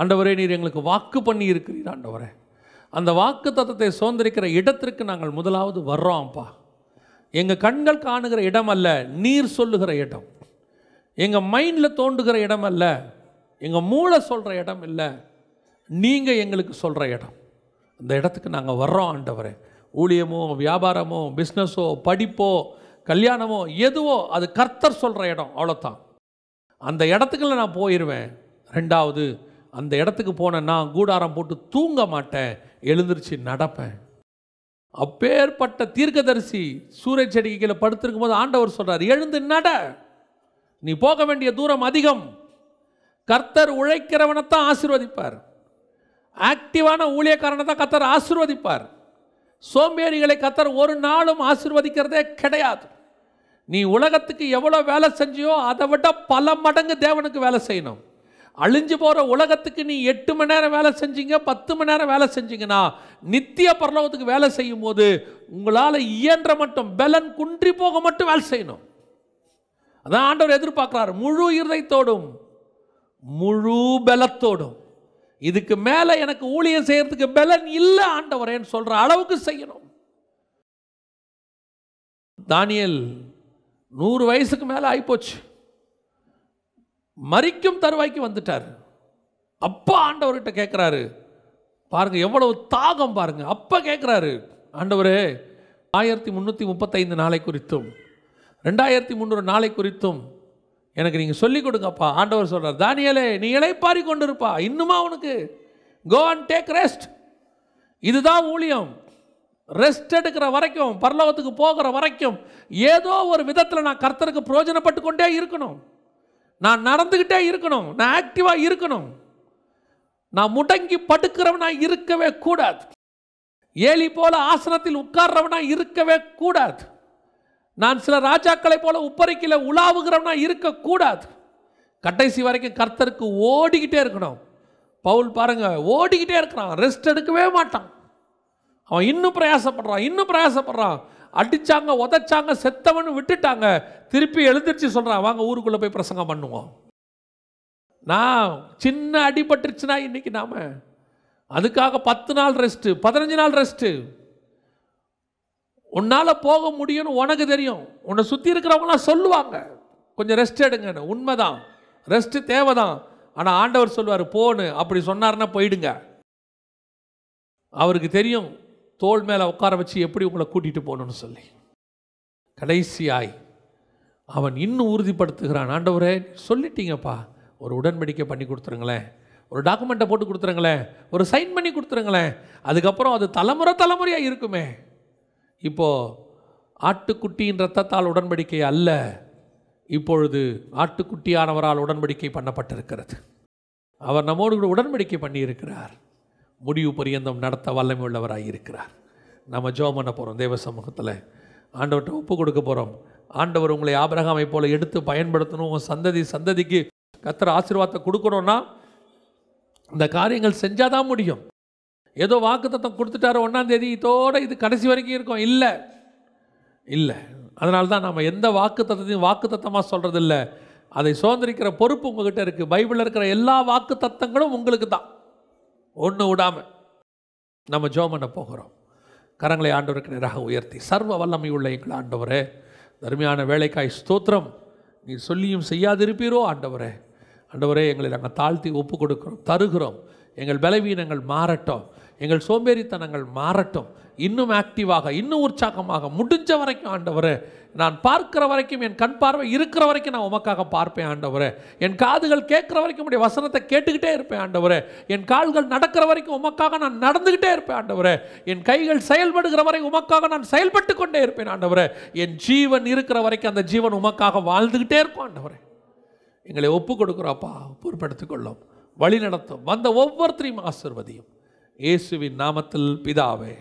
ஆண்டவரே, நீர் எங்களுக்கு வாக்கு பண்ணி இருக்கிறீர் ஆண்டவரே. அந்த வாக்கு தத்தத்தை சுதந்திரிக்கிற இடத்திற்கு நாங்கள் முதலாவது வர்றோம்ப்பா. எங்கள் கண்கள் காணுகிற இடம் அல்ல, நீர் சொல்லுகிற இடம். எங்கள் மைண்டில் தோண்டுகிற இடம் அல்ல, எங்கள் மூளை சொல்கிற இடம் இல்லை, நீங்கள் எங்களுக்கு சொல்கிற இடம். அந்த இடத்துக்கு நாங்கள் வர்றோம் ஆண்டவரே. ஊழியமோ வியாபாரமோ பிஸ்னஸோ படிப்போ கல்யாணமோ எதுவோ அது கர்த்தர் சொல்கிற இடம், அவ்வளோதான். அந்த இடத்துக்குள்ள நான் போயிடுவேன். ரெண்டாவது, அந்த இடத்துக்கு போனேன்னா கூடாரம் போட்டு தூங்க மாட்டேன், எழுந்திரிச்சு நடப்பேன். அப்பேற்பட்ட தீர்க்கதரிசி சூரிய செடிக்கு கீழே படுத்திருக்கும் போது ஆண்டவர் சொல்கிறார், எழுந்து நட, நீ போக வேண்டிய தூரம் அதிகம். கர்த்தர் உழைக்கிறவனைத்தான் ஆசீர்வதிப்பார். ஆக்டிவான ஊழியக்காரனை தான் கர்த்தர் ஆசீர்வதிப்பார். சோம்பேறிகளை கர்த்தர் ஒரு நாளும் ஆசீர்வதிக்கிறதே கிடையாது. நீ உலகத்துக்கு எவ்வளோ வேலை செஞ்சியோ அதை விட பல மடங்கு தேவனுக்கு வேலை செய்யணும். அழிஞ்சு போகிற உலகத்துக்கு நீ எட்டு மணி நேரம் வேலை செஞ்சிங்க, பத்து மணி நேரம் வேலை செஞ்சிங்கன்னா நித்திய பரலோகத்துக்கு வேலை செய்யும் போது உங்களால் இயன்ற மட்டும் பலன் குன்றி போக மட்டும் வேலை செய்யணும். அதான் ஆண்டவர் எதிர்பார்க்குறாரு, முழு இருதயத்தோடும் முழு பலத்தோடும். இதுக்கு மேலே எனக்கு ஊழியம் செய்கிறதுக்கு பலன் இல்லை ஆண்டவரேன்னு சொல்கிற அளவுக்கு செய்யணும். தானியேல் நூறு வயசுக்கு மேலே ஆகிப்போச்சு, மரிக்கும் தருவாய்க்கு வந்துட்டார். அப்பா ஆண்டவர்கிட்ட கேட்குறாரு, பாருங்கள் எவ்வளவு தாகம் பாருங்கள். அப்பா கேட்குறாரு, ஆண்டவரே ஆயிரத்தி முந்நூற்றி முப்பத்தைந்து நாளை குறித்தும் ரெண்டாயிரத்தி முந்நூறு நாளை குறித்தும் எனக்கு நீங்கள் சொல்லிக் கொடுங்கப்பா. ஆண்டவர் சொல்கிறார், தானியேலே நீ இளைப்பாறி கொண்டு இருப்பா, இன்னுமா உனக்கு கோ அண்ட் டேக் ரெஸ்ட். இதுதான் ஊழியம். ரெஸ்ட் எடுக்கிற வரைக்கும், பரலோகத்துக்கு போகிற வரைக்கும் ஏதோ ஒரு விதத்தில் நான் கர்த்தருக்கு பிரயோஜனப்பட்டு கொண்டே இருக்கணும். நான் நடந்துக்கிட்டே இருக்கணும். நான் ஆக்டிவாக இருக்கணும். நான் முடங்கி படுக்கிறவனாக இருக்கவே கூடாது. ஏலி போல ஆசனத்தில் உட்கார்றவனாக இருக்கவே கூடாது. நான் சில ராஜாக்களை போல உப்பரிக்கில உலாவுகிறவனா இருக்கக்கூடாது. கடைசி வரைக்கும் கர்த்தருக்கு ஓடிக்கிட்டே இருக்கணும். பவுல் பாருங்க, ஓடிக்கிட்டே இருக்கிறான், ரெஸ்ட் எடுக்கவே மாட்டான். அவன் இன்னும் பிரயாசப்படுறான், இன்னும் பிரயாசப்படுறான். அடிச்சாங்க, உதச்சாங்க, செத்தவனு விட்டுட்டாங்க. திருப்பி எழுந்திரிச்சு சொல்றான், வாங்க ஊருக்குள்ள போய் பிரசங்கம் பண்ணுவோம். நான் சின்ன அடிபட்டுருச்சுன்னா இன்னைக்கு நாம அதுக்காக பத்து நாள் ரெஸ்ட்டு, பதினஞ்சு நாள் ரெஸ்ட்டு. உன்னால் போக முடியும்னு உனக்கு தெரியும், உன்னை சுற்றி இருக்கிறவங்களாம் சொல்லுவாங்க கொஞ்சம் ரெஸ்ட் எடுங்கன்னு. உண்மைதான், ரெஸ்ட்டு தேவை தான். ஆனால் ஆண்டவர் சொல்லுவார் போன்னு. அப்படி சொன்னார்னா போயிடுங்க. அவருக்கு தெரியும் தோள் மேலே உட்கார வச்சு எப்படி உங்களை கூட்டிகிட்டு போகணும்னு சொல்லி. கடைசியாய் அவன் இன்னும் உறுதிப்படுத்துகிறான், ஆண்டவரே சொல்லிட்டீங்கப்பா, ஒரு உடன்படிக்கை பண்ணி கொடுத்துருங்களேன். ஒரு டாக்குமெண்ட்டை போட்டு கொடுத்துருங்களேன், ஒரு சைன் பண்ணி கொடுத்துருங்களேன், அதுக்கப்புறம் அது தலைமுறை தலைமுறையாக இருக்குமே. இப்போது ஆட்டுக்குட்டியின் இரத்தத்தால் உடன்படிக்கை அல்ல, இப்பொழுது ஆட்டுக்குட்டியானவரால் உடன்படிக்கை பண்ணப்பட்டிருக்கிறது. அவர் நம்மோடு கூட உடன்படிக்கை பண்ணியிருக்கிறார். முடிவு பரியந்தம் நடத்த வல்லமை உள்ளவராயிருக்கிறார். நம்ம ஜெபம் பண்ண போகிறோம். தேவ சமூகத்தில் ஆண்டவர்கிட்ட ஒப்பு கொடுக்க போகிறோம். ஆண்டவர் உங்களை ஆபிரகாமை போல எடுத்து பயன்படுத்தணும், சந்ததி சந்ததிக்கு கர்த்தர் ஆசீர்வாதத்தை கொடுக்கணும்னா இந்த காரியங்கள் செஞ்சால் தான் முடியும். ஏதோ வாக்குத்தத்தம் கொடுத்துட்டாரு ஒன்றாம் தேதி இதோட இது கடைசி வரைக்கும் இருக்கும், இல்லை இல்லை. அதனால தான் நம்ம எந்த வாக்குத்தத்தையும் வாக்குத்தத்தமாக சொல்கிறதில்ல. அதை சுதந்திரிக்கிற பொறுப்பு உங்கள்கிட்ட இருக்குது. பைபிளில் இருக்கிற எல்லா வாக்கு தத்தங்களும் உங்களுக்கு தான், ஒன்று விடாமல். நம்ம ஜெபம் பண்ண போகிறோம். கரங்களை ஆண்டவருக்கு நேராக உயர்த்தி, சர்வ வல்லமை உள்ள எங்கள் ஆண்டவரே, தர்மியான வேலைக்காய் ஸ்தோத்திரம். நீ சொல்லியும் செய்யாதிருப்பீரோ ஆண்டவரே. ஆண்டவரே, எங்களை நாங்கள் தாழ்த்தி ஒப்பு கொடுக்குறோம், தருகிறோம். எங்கள் பலவீனங்கள் மாறட்டும், எங்கள் சோம்பேறித்தனங்கள் மாறட்டும். இன்னும் ஆக்டிவாக, இன்னும் உற்சாகமாக, முடிஞ்ச வரைக்கும் ஆண்டவரே, நான் பார்க்குற வரைக்கும், என் கண் பார்வை இருக்கிற வரைக்கும் நான் உமக்காக பார்ப்பேன் ஆண்டவரே. என் காதுகள் கேட்குற வரைக்கும் உடைய வசனத்தை கேட்டுக்கிட்டே இருப்பேன் ஆண்டவரே. என் கால்கள் நடக்கிற வரைக்கும் உமக்காக நான் நடந்துக்கிட்டே இருப்பேன் ஆண்டவரே. என் கைகள் செயல்படுகிற வரை உமக்காக நான் செயல்பட்டு கொண்டே இருப்பேன் ஆண்டவரே. என் ஜீவன் இருக்கிற வரைக்கும் அந்த ஜீவன் உமக்காக வாழ்ந்துக்கிட்டே இருப்போம் ஆண்டவரே. எங்களை ஒப்பு கொடுக்குறோப்பா, பொறுப்படுத்திக் கொள்ளும், வழி நடத்தும். வந்த ஒவ்வொருத்தரையும் ஆசீர்வதியும். இயேசுவின் நாமத்தில் பிதாவே.